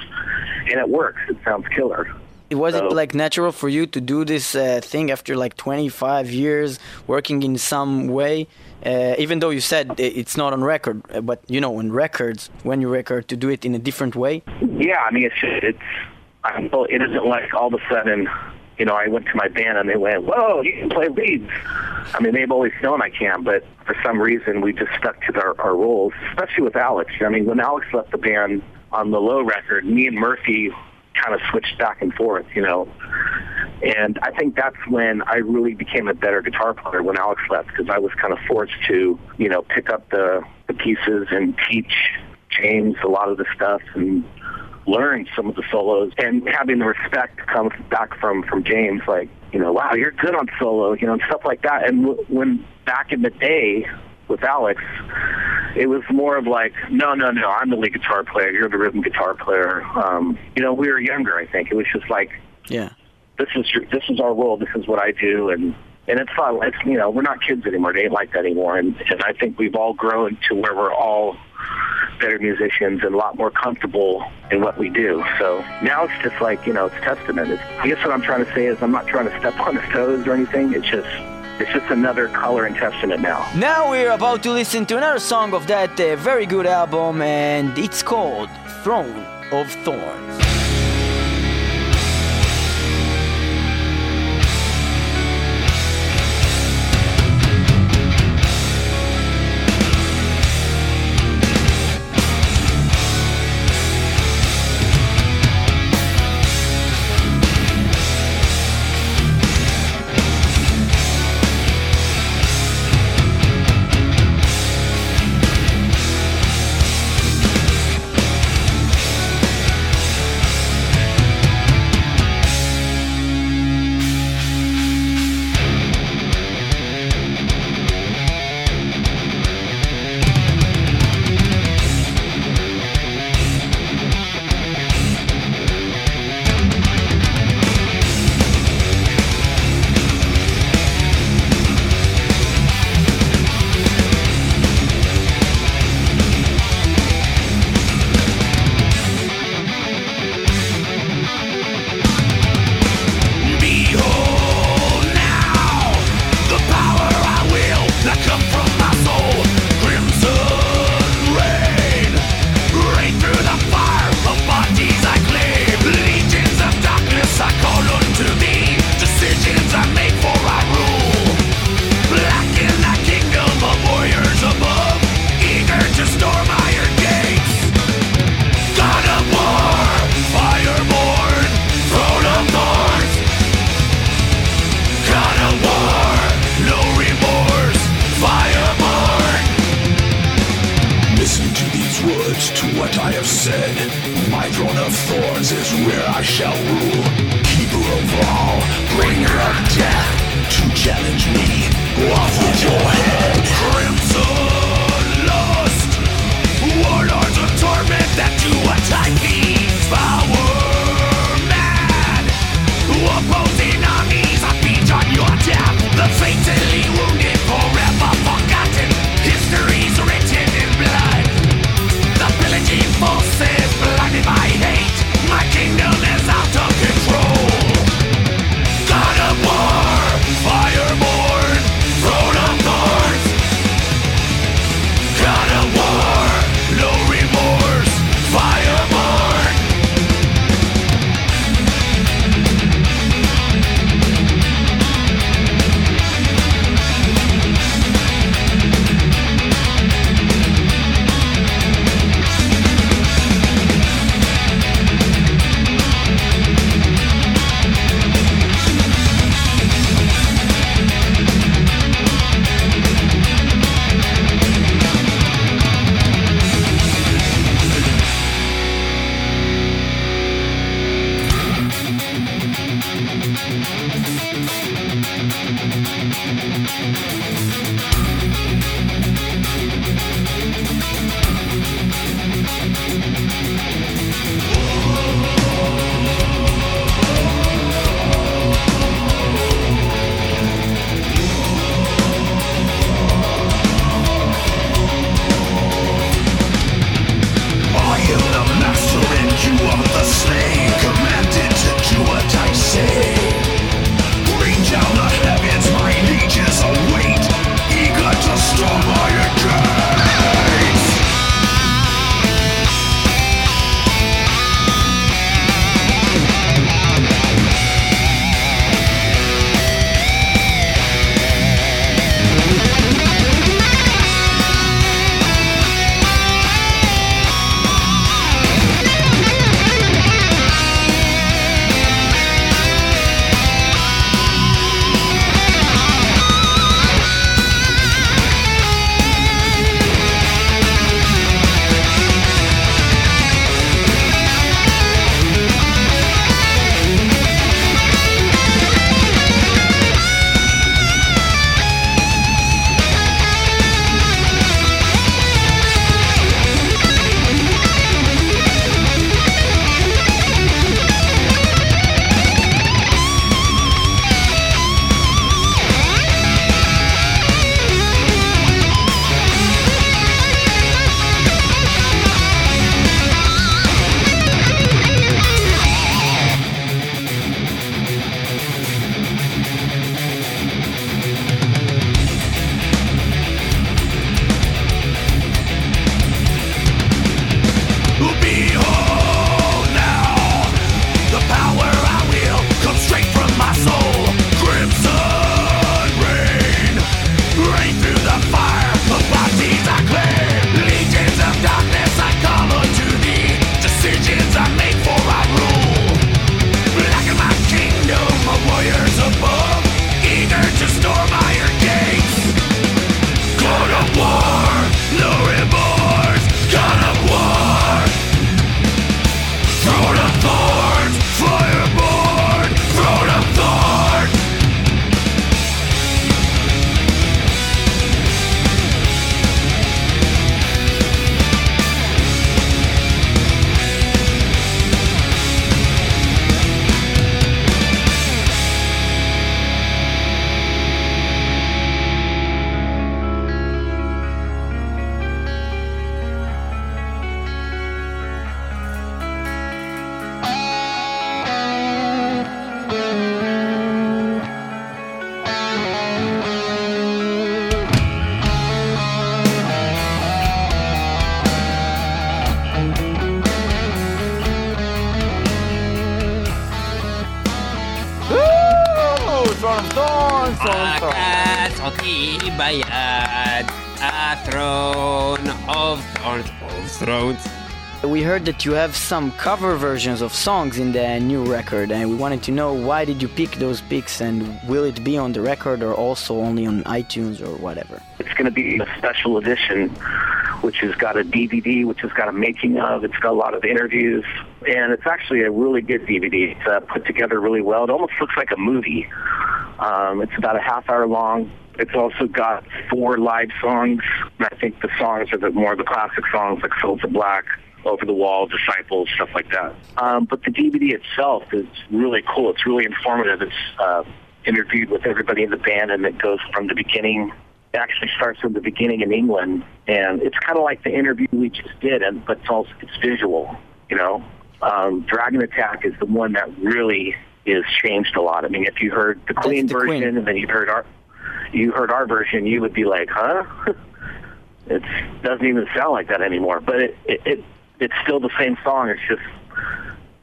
and it works. It sounds killer. Was it like natural for you to do this thing after like 25 years working in some way, even though you said it's not on record, but you know, on records, when you record, to do it in a different way? Yeah, I mean, it isn't like all of a sudden, you know, I went to my band and they went, whoa, you can play leads. I mean, they've always known I can, but for some reason we just stuck to our roles, especially with Alex. I mean, when Alex left the band on the Low record, me and Murphy kind of switched back and forth, you know. And I think that's when I really became a better guitar player, when Alex left, because I was kind of forced to, you know, pick up the pieces and teach James a lot of the stuff and learn some of the solos, and having the respect comes back from James, like, you know, wow, you're good on solo, you know, and stuff like that. And when back in the day with Alex, it was more of like, no, I'm the lead guitar player, you're the rhythm guitar player. You know, we were younger, I think. It was just like, yeah, this is our role, this is what I do, and it's fun. It's, you know, we're not kids anymore. They ain't like that anymore, and I think we've all grown to where we're all better musicians and a lot more comfortable in what we do. So now it's just like, you know, it's Testament. I guess what I'm trying to say is I'm not trying to step on his toes or anything. It's just another color in Testament now. Now we're about to listen to another song of that very good album, and it's called Throne of Thorns. these words to what I have said. My throne of thorns is where I shall rule. Keeper of all, bringer of death. To challenge me, off with your head. Crimson lust, warlords of torment that do attack me. Power man, opposing armies, a beat on your death. The fatally wounded, forever forgotten. History's written in blood. The pillaging forces blinded by hate. My kingdom is out of control. God of war, fireborn, throne of thorns. God of war, no remorse, fireborn. That you have some cover versions of songs in the new record, and we wanted to know why did you pick those picks, and will it be on the record or also only on iTunes or whatever? It's going to be a special edition which has got a DVD, which has got a making of. It's got a lot of interviews, and it's actually a really good DVD. It's put together really well. It almost looks like a movie. It's about a half hour long. It's also got 4 live songs. I think the songs are more of the classic songs, like Souls of Black, Over the Wall, Disciples, stuff like that. But the DVD itself is really cool. It's really informative. It's interviewed with everybody in the band, and it goes from the beginning. It actually starts from the beginning in England, and it's kind of like the interview we just did, but it's visual, you know. Dragon Attack is the one that really is changed a lot. I mean, if you heard the Queen version and then you heard our version, you would be like, huh? It doesn't even sound like that anymore, but it's still the same song. It's just,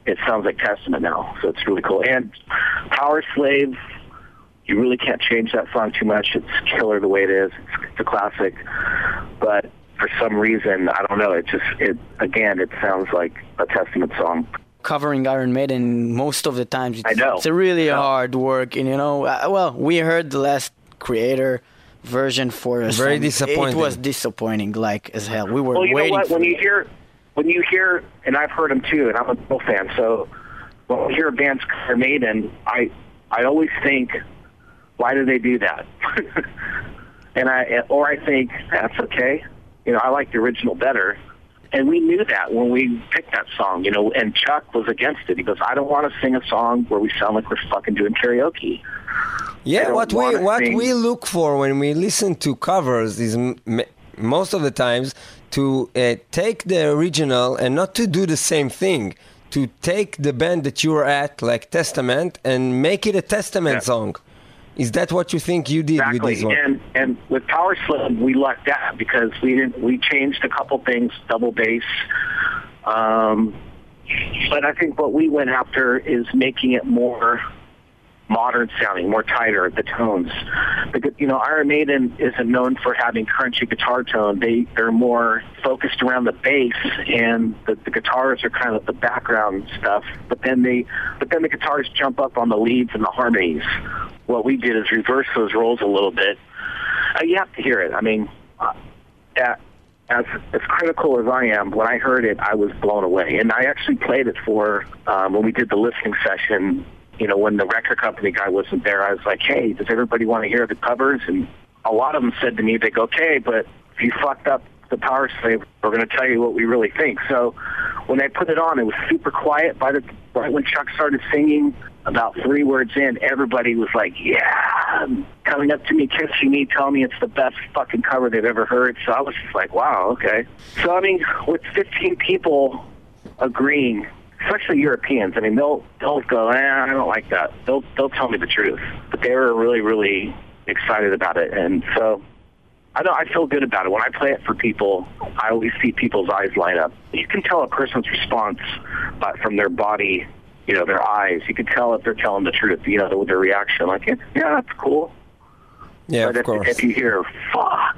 it sounds like Testament now, so it's really cool. And Power Slave, you really can't change that song too much. It's killer the way it is. It's a classic, but for some reason, I don't know, it sounds like a Testament song. Covering Iron Maiden most of the times, it's a really hard work, and we heard the last Creator version for us. Very disappointing. It was disappointing, like as hell. We were waiting. Know what? When you hear, and I've heard them too, and I'm a Bill fan. So when I hear bands Iron Maiden, I always think, why do they do that? I think that's okay. You know, I like the original better. And we knew that when we picked that song, you know. And Chuck was against it. He goes, "I don't want to sing a song where we sound like we're fucking doing karaoke." Yeah, what we look for when we listen to covers is most of the times to take the original and not to do the same thing. To take the band that you are at, like Testament, and make it a Testament song. Is that what you think you did with this one? And with Power Slave, we lucked out because we changed a couple things, double bass. But I think what we went after is making it more modern sounding, more tighter, the tones. Because, you know, Iron Maiden isn't known for having crunchy guitar tone. They're more focused around the bass, and the guitars are kind of the background stuff. But then the guitars jump up on the leads and the harmonies. What we did is reverse those roles a little bit. You have to hear it. I mean, as critical as I am, when I heard it, I was blown away. And I actually played it for when we did the listening session. You know, when the record company guy wasn't there, I was like, hey, does everybody want to hear the covers? And a lot of them said to me, they go, okay, but if you fucked up the Power Slave, we're going to tell you what we really think. So when I put it on, it was super quiet. Right when Chuck started singing, about 3 words in, everybody was like, yeah, coming up to me, kissing me, telling me it's the best fucking cover they've ever heard. So I was just like, wow, okay. So, I mean, with 15 people agreeing, especially Europeans, I mean, they'll go, I don't like that. They'll tell me the truth. But they were really, really excited about it. And so I feel good about it. When I play it for people, I always see people's eyes light up. You can tell a person's response from their body, you know, their eyes. You can tell if they're telling the truth, you know, with their reaction. Like, yeah, that's cool. Yeah, but of course. If you hear, fuck.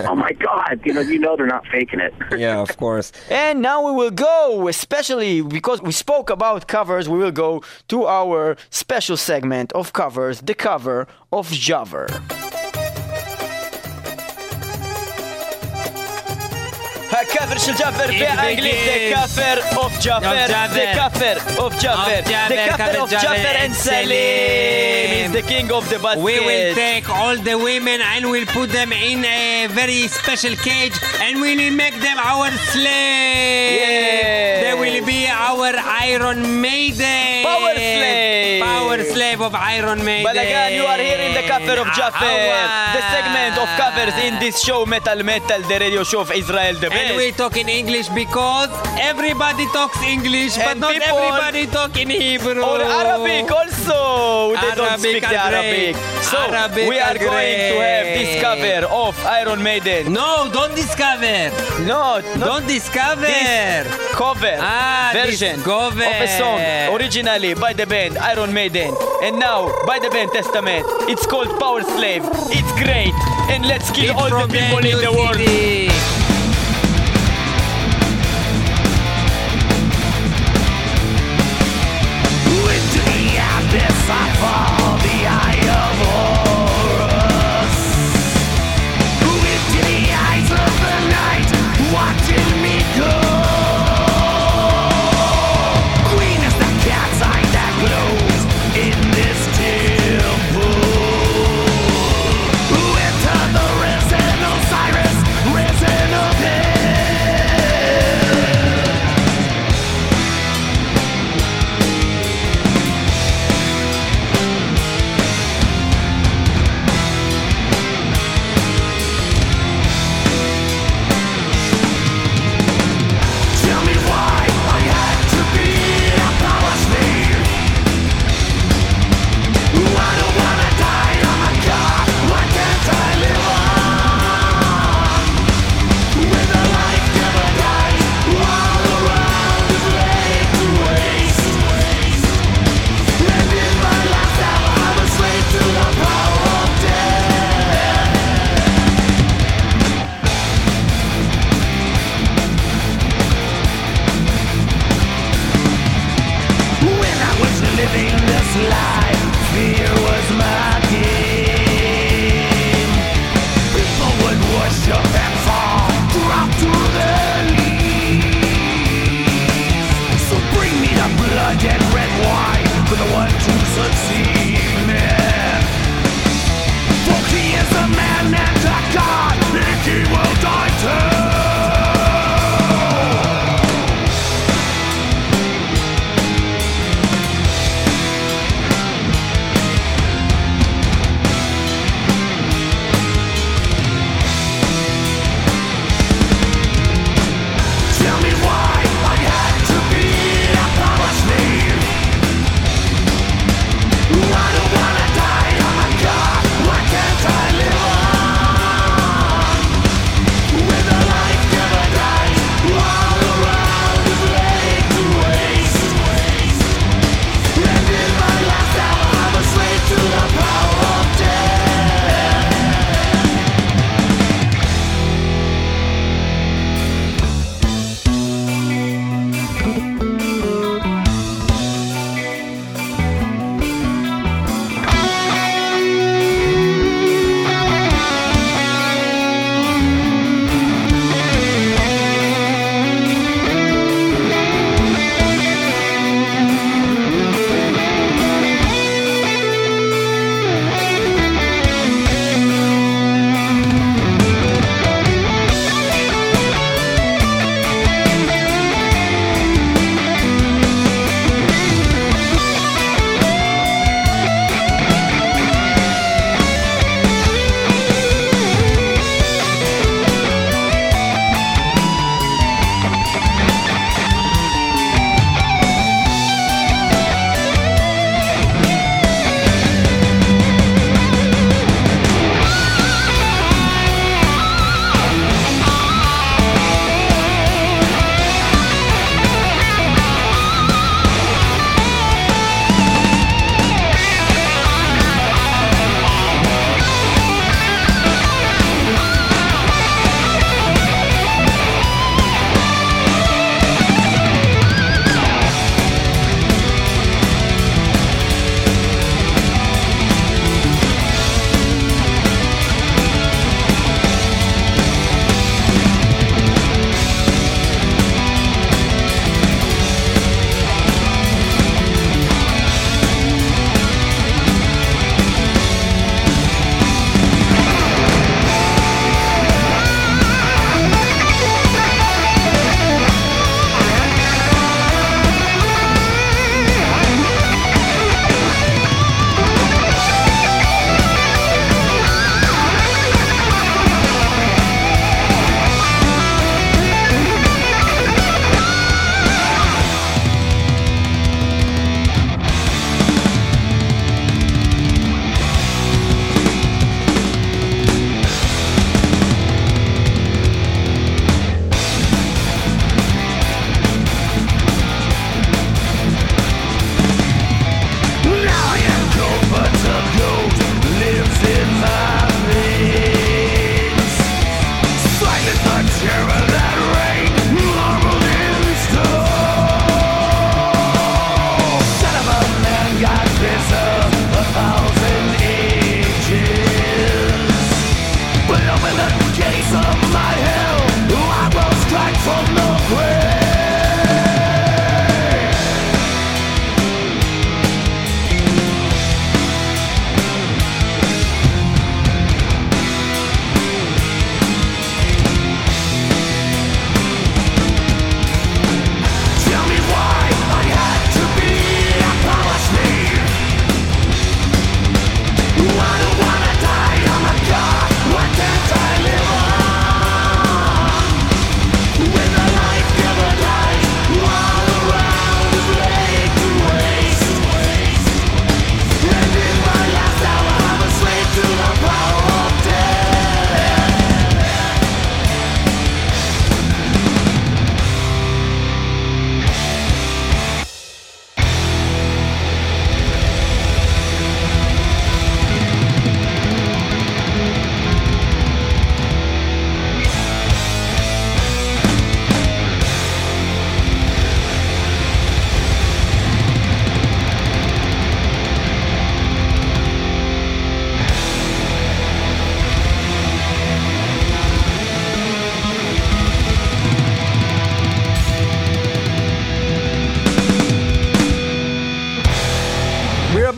Oh my God, you know they're not faking it. Yeah, of course. And now we will go, especially because we spoke about covers, we will go to our special segment of covers, the cover of Javer. Cover של ג'אבר באנגלית, the cover of Javer, the cover of Javer, the cover of Javer and Salim is the king of the basket. We will take all the women and we'll put them in a very special cage and we'll make them our slaves. Yes. They will be our Iron Maiden. Power Slave. Power Slave of Iron Maiden. But again, you are here in the cover of Javer, the segment of covers in this show, Metal Metal, the radio show of Israel, the best. And we talk in English because everybody talks English, but not everybody talk in Hebrew. Or Arabic also. They don't speak the Arabic. So we are going to have discover of Iron Maiden. No, don't discover. No, don't discover. This cover version of a song originally by the band Iron Maiden and now by the band Testament. It's called Power Slave. It's great. And let's kill all the people in the world. I fall the eye of Horus. Who is the eyes of the night?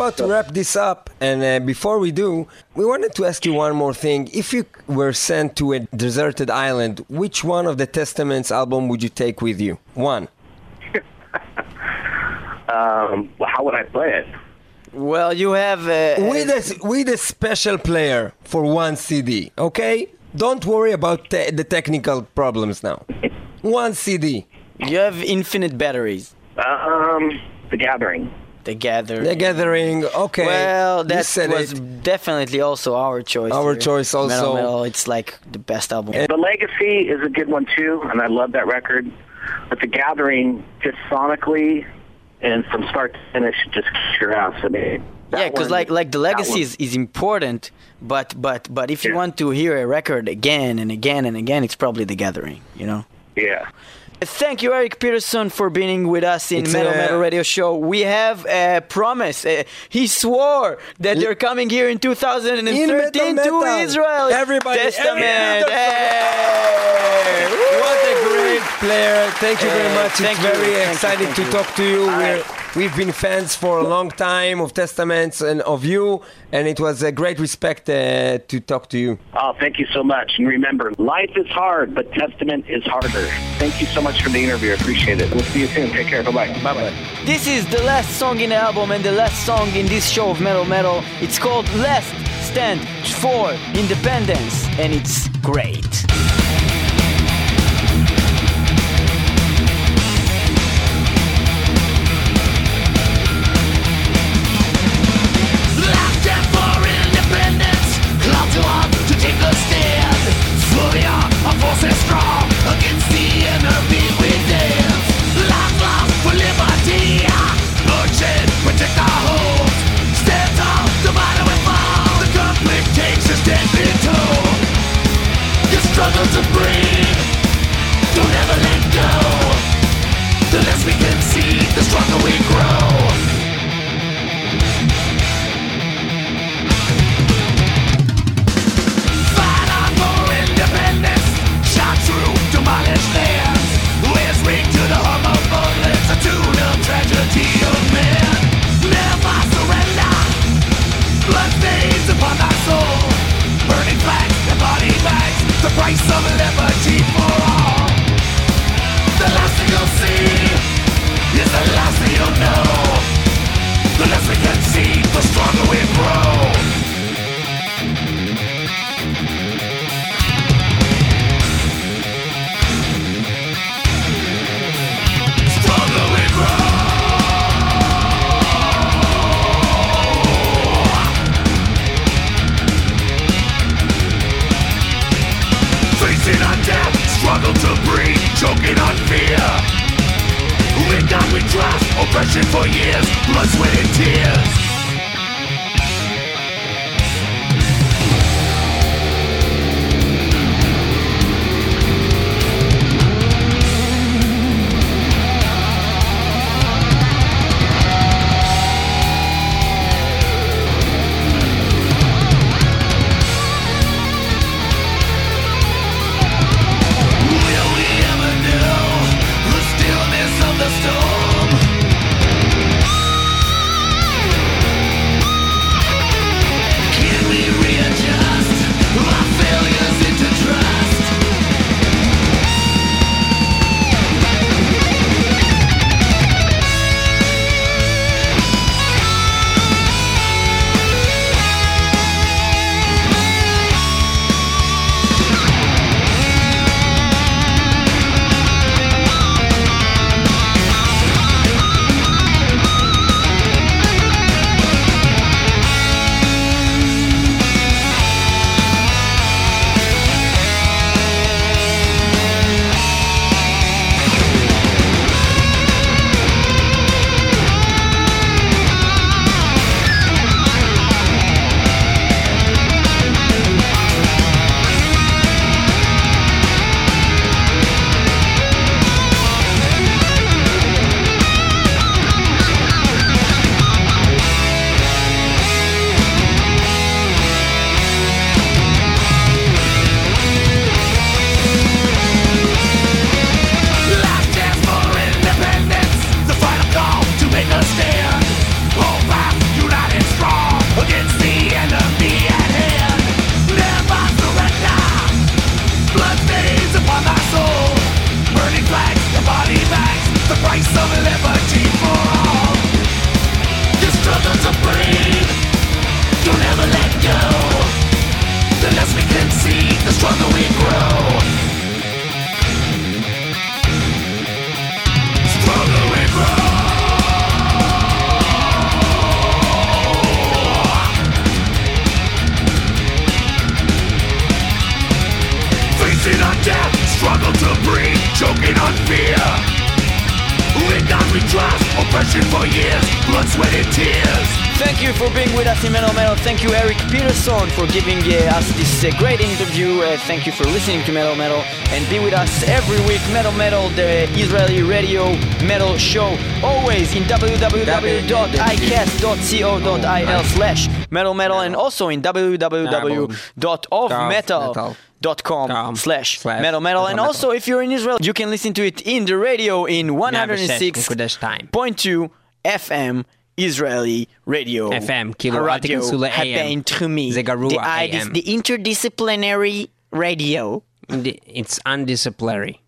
about to wrap this up, and before we do, we wanted to ask you one more thing. If you were sent to a deserted island, which one of the Testament's album would you take with you? One. How would I play it? Well, you have with a special player for one CD, okay? Don't worry about the technical problems now. One CD. You have infinite batteries. The Gathering. The Gathering. Okay. Well, that was definitely also our choice. Our choice also. Metal Metal, it's like the best album. The Legacy is a good one too, and I love that record. But The Gathering, just sonically and from start to finish, just kicks your ass. I mean, yeah, because like The Legacy is important, but if you want to hear a record again and again and again, it's probably The Gathering, you know? Yeah. Thank you, Eric Peterson, for being with us in Metal Radio Show. We have a promise. He swore that they're coming here in 2013 to Israel. Everybody, Testament. Hey. What a great player. Thank you very much. It's very exciting to talk to you. We've been fans for a long time of Testaments and of you, and it was a great respect to talk to you. Oh, thank you so much. And remember, life is hard, but Testament is harder. Thank you so much for the interview. I appreciate it. We'll see you soon. Take care. Bye-bye. Bye-bye. This is the last song in the album and the last song in this show of Metal Metal. It's called Last Stand for Independence, and it's great. Struggle to breathe, don't ever let go. The less we concede, the stronger we grow. Fight on for independence, shot through, demolish lands. Ears ring to the hum of bullets, a tune of tragedy of men. Never surrender, blood stains upon our soul. Burning flags and body bags, the price of liberty for all. The last thing you'll see is the last thing you'll know. The less we can see, the stronger we grow. Stronger we grow. Struggle to breathe, choking on fear. We're not with trust, oppression for years, blood, sweat and tears. The storm. oppression for years, blood, sweat and tears. Thank you for being with us in Metal Metal. Thank you, Eric Peterson, for giving us this great interview. Thank you for listening to Metal Metal, and be with us every week. Metal Metal, the Israeli radio metal show, always in www.icast.co.il/metalmetal and also in www.ofmetal.com/metalmetal. And also, if you're in Israel, you can listen to it in the radio in 106.2 FM Israeli radio. FM, radio the interdisciplinary radio. It's undisciplinary.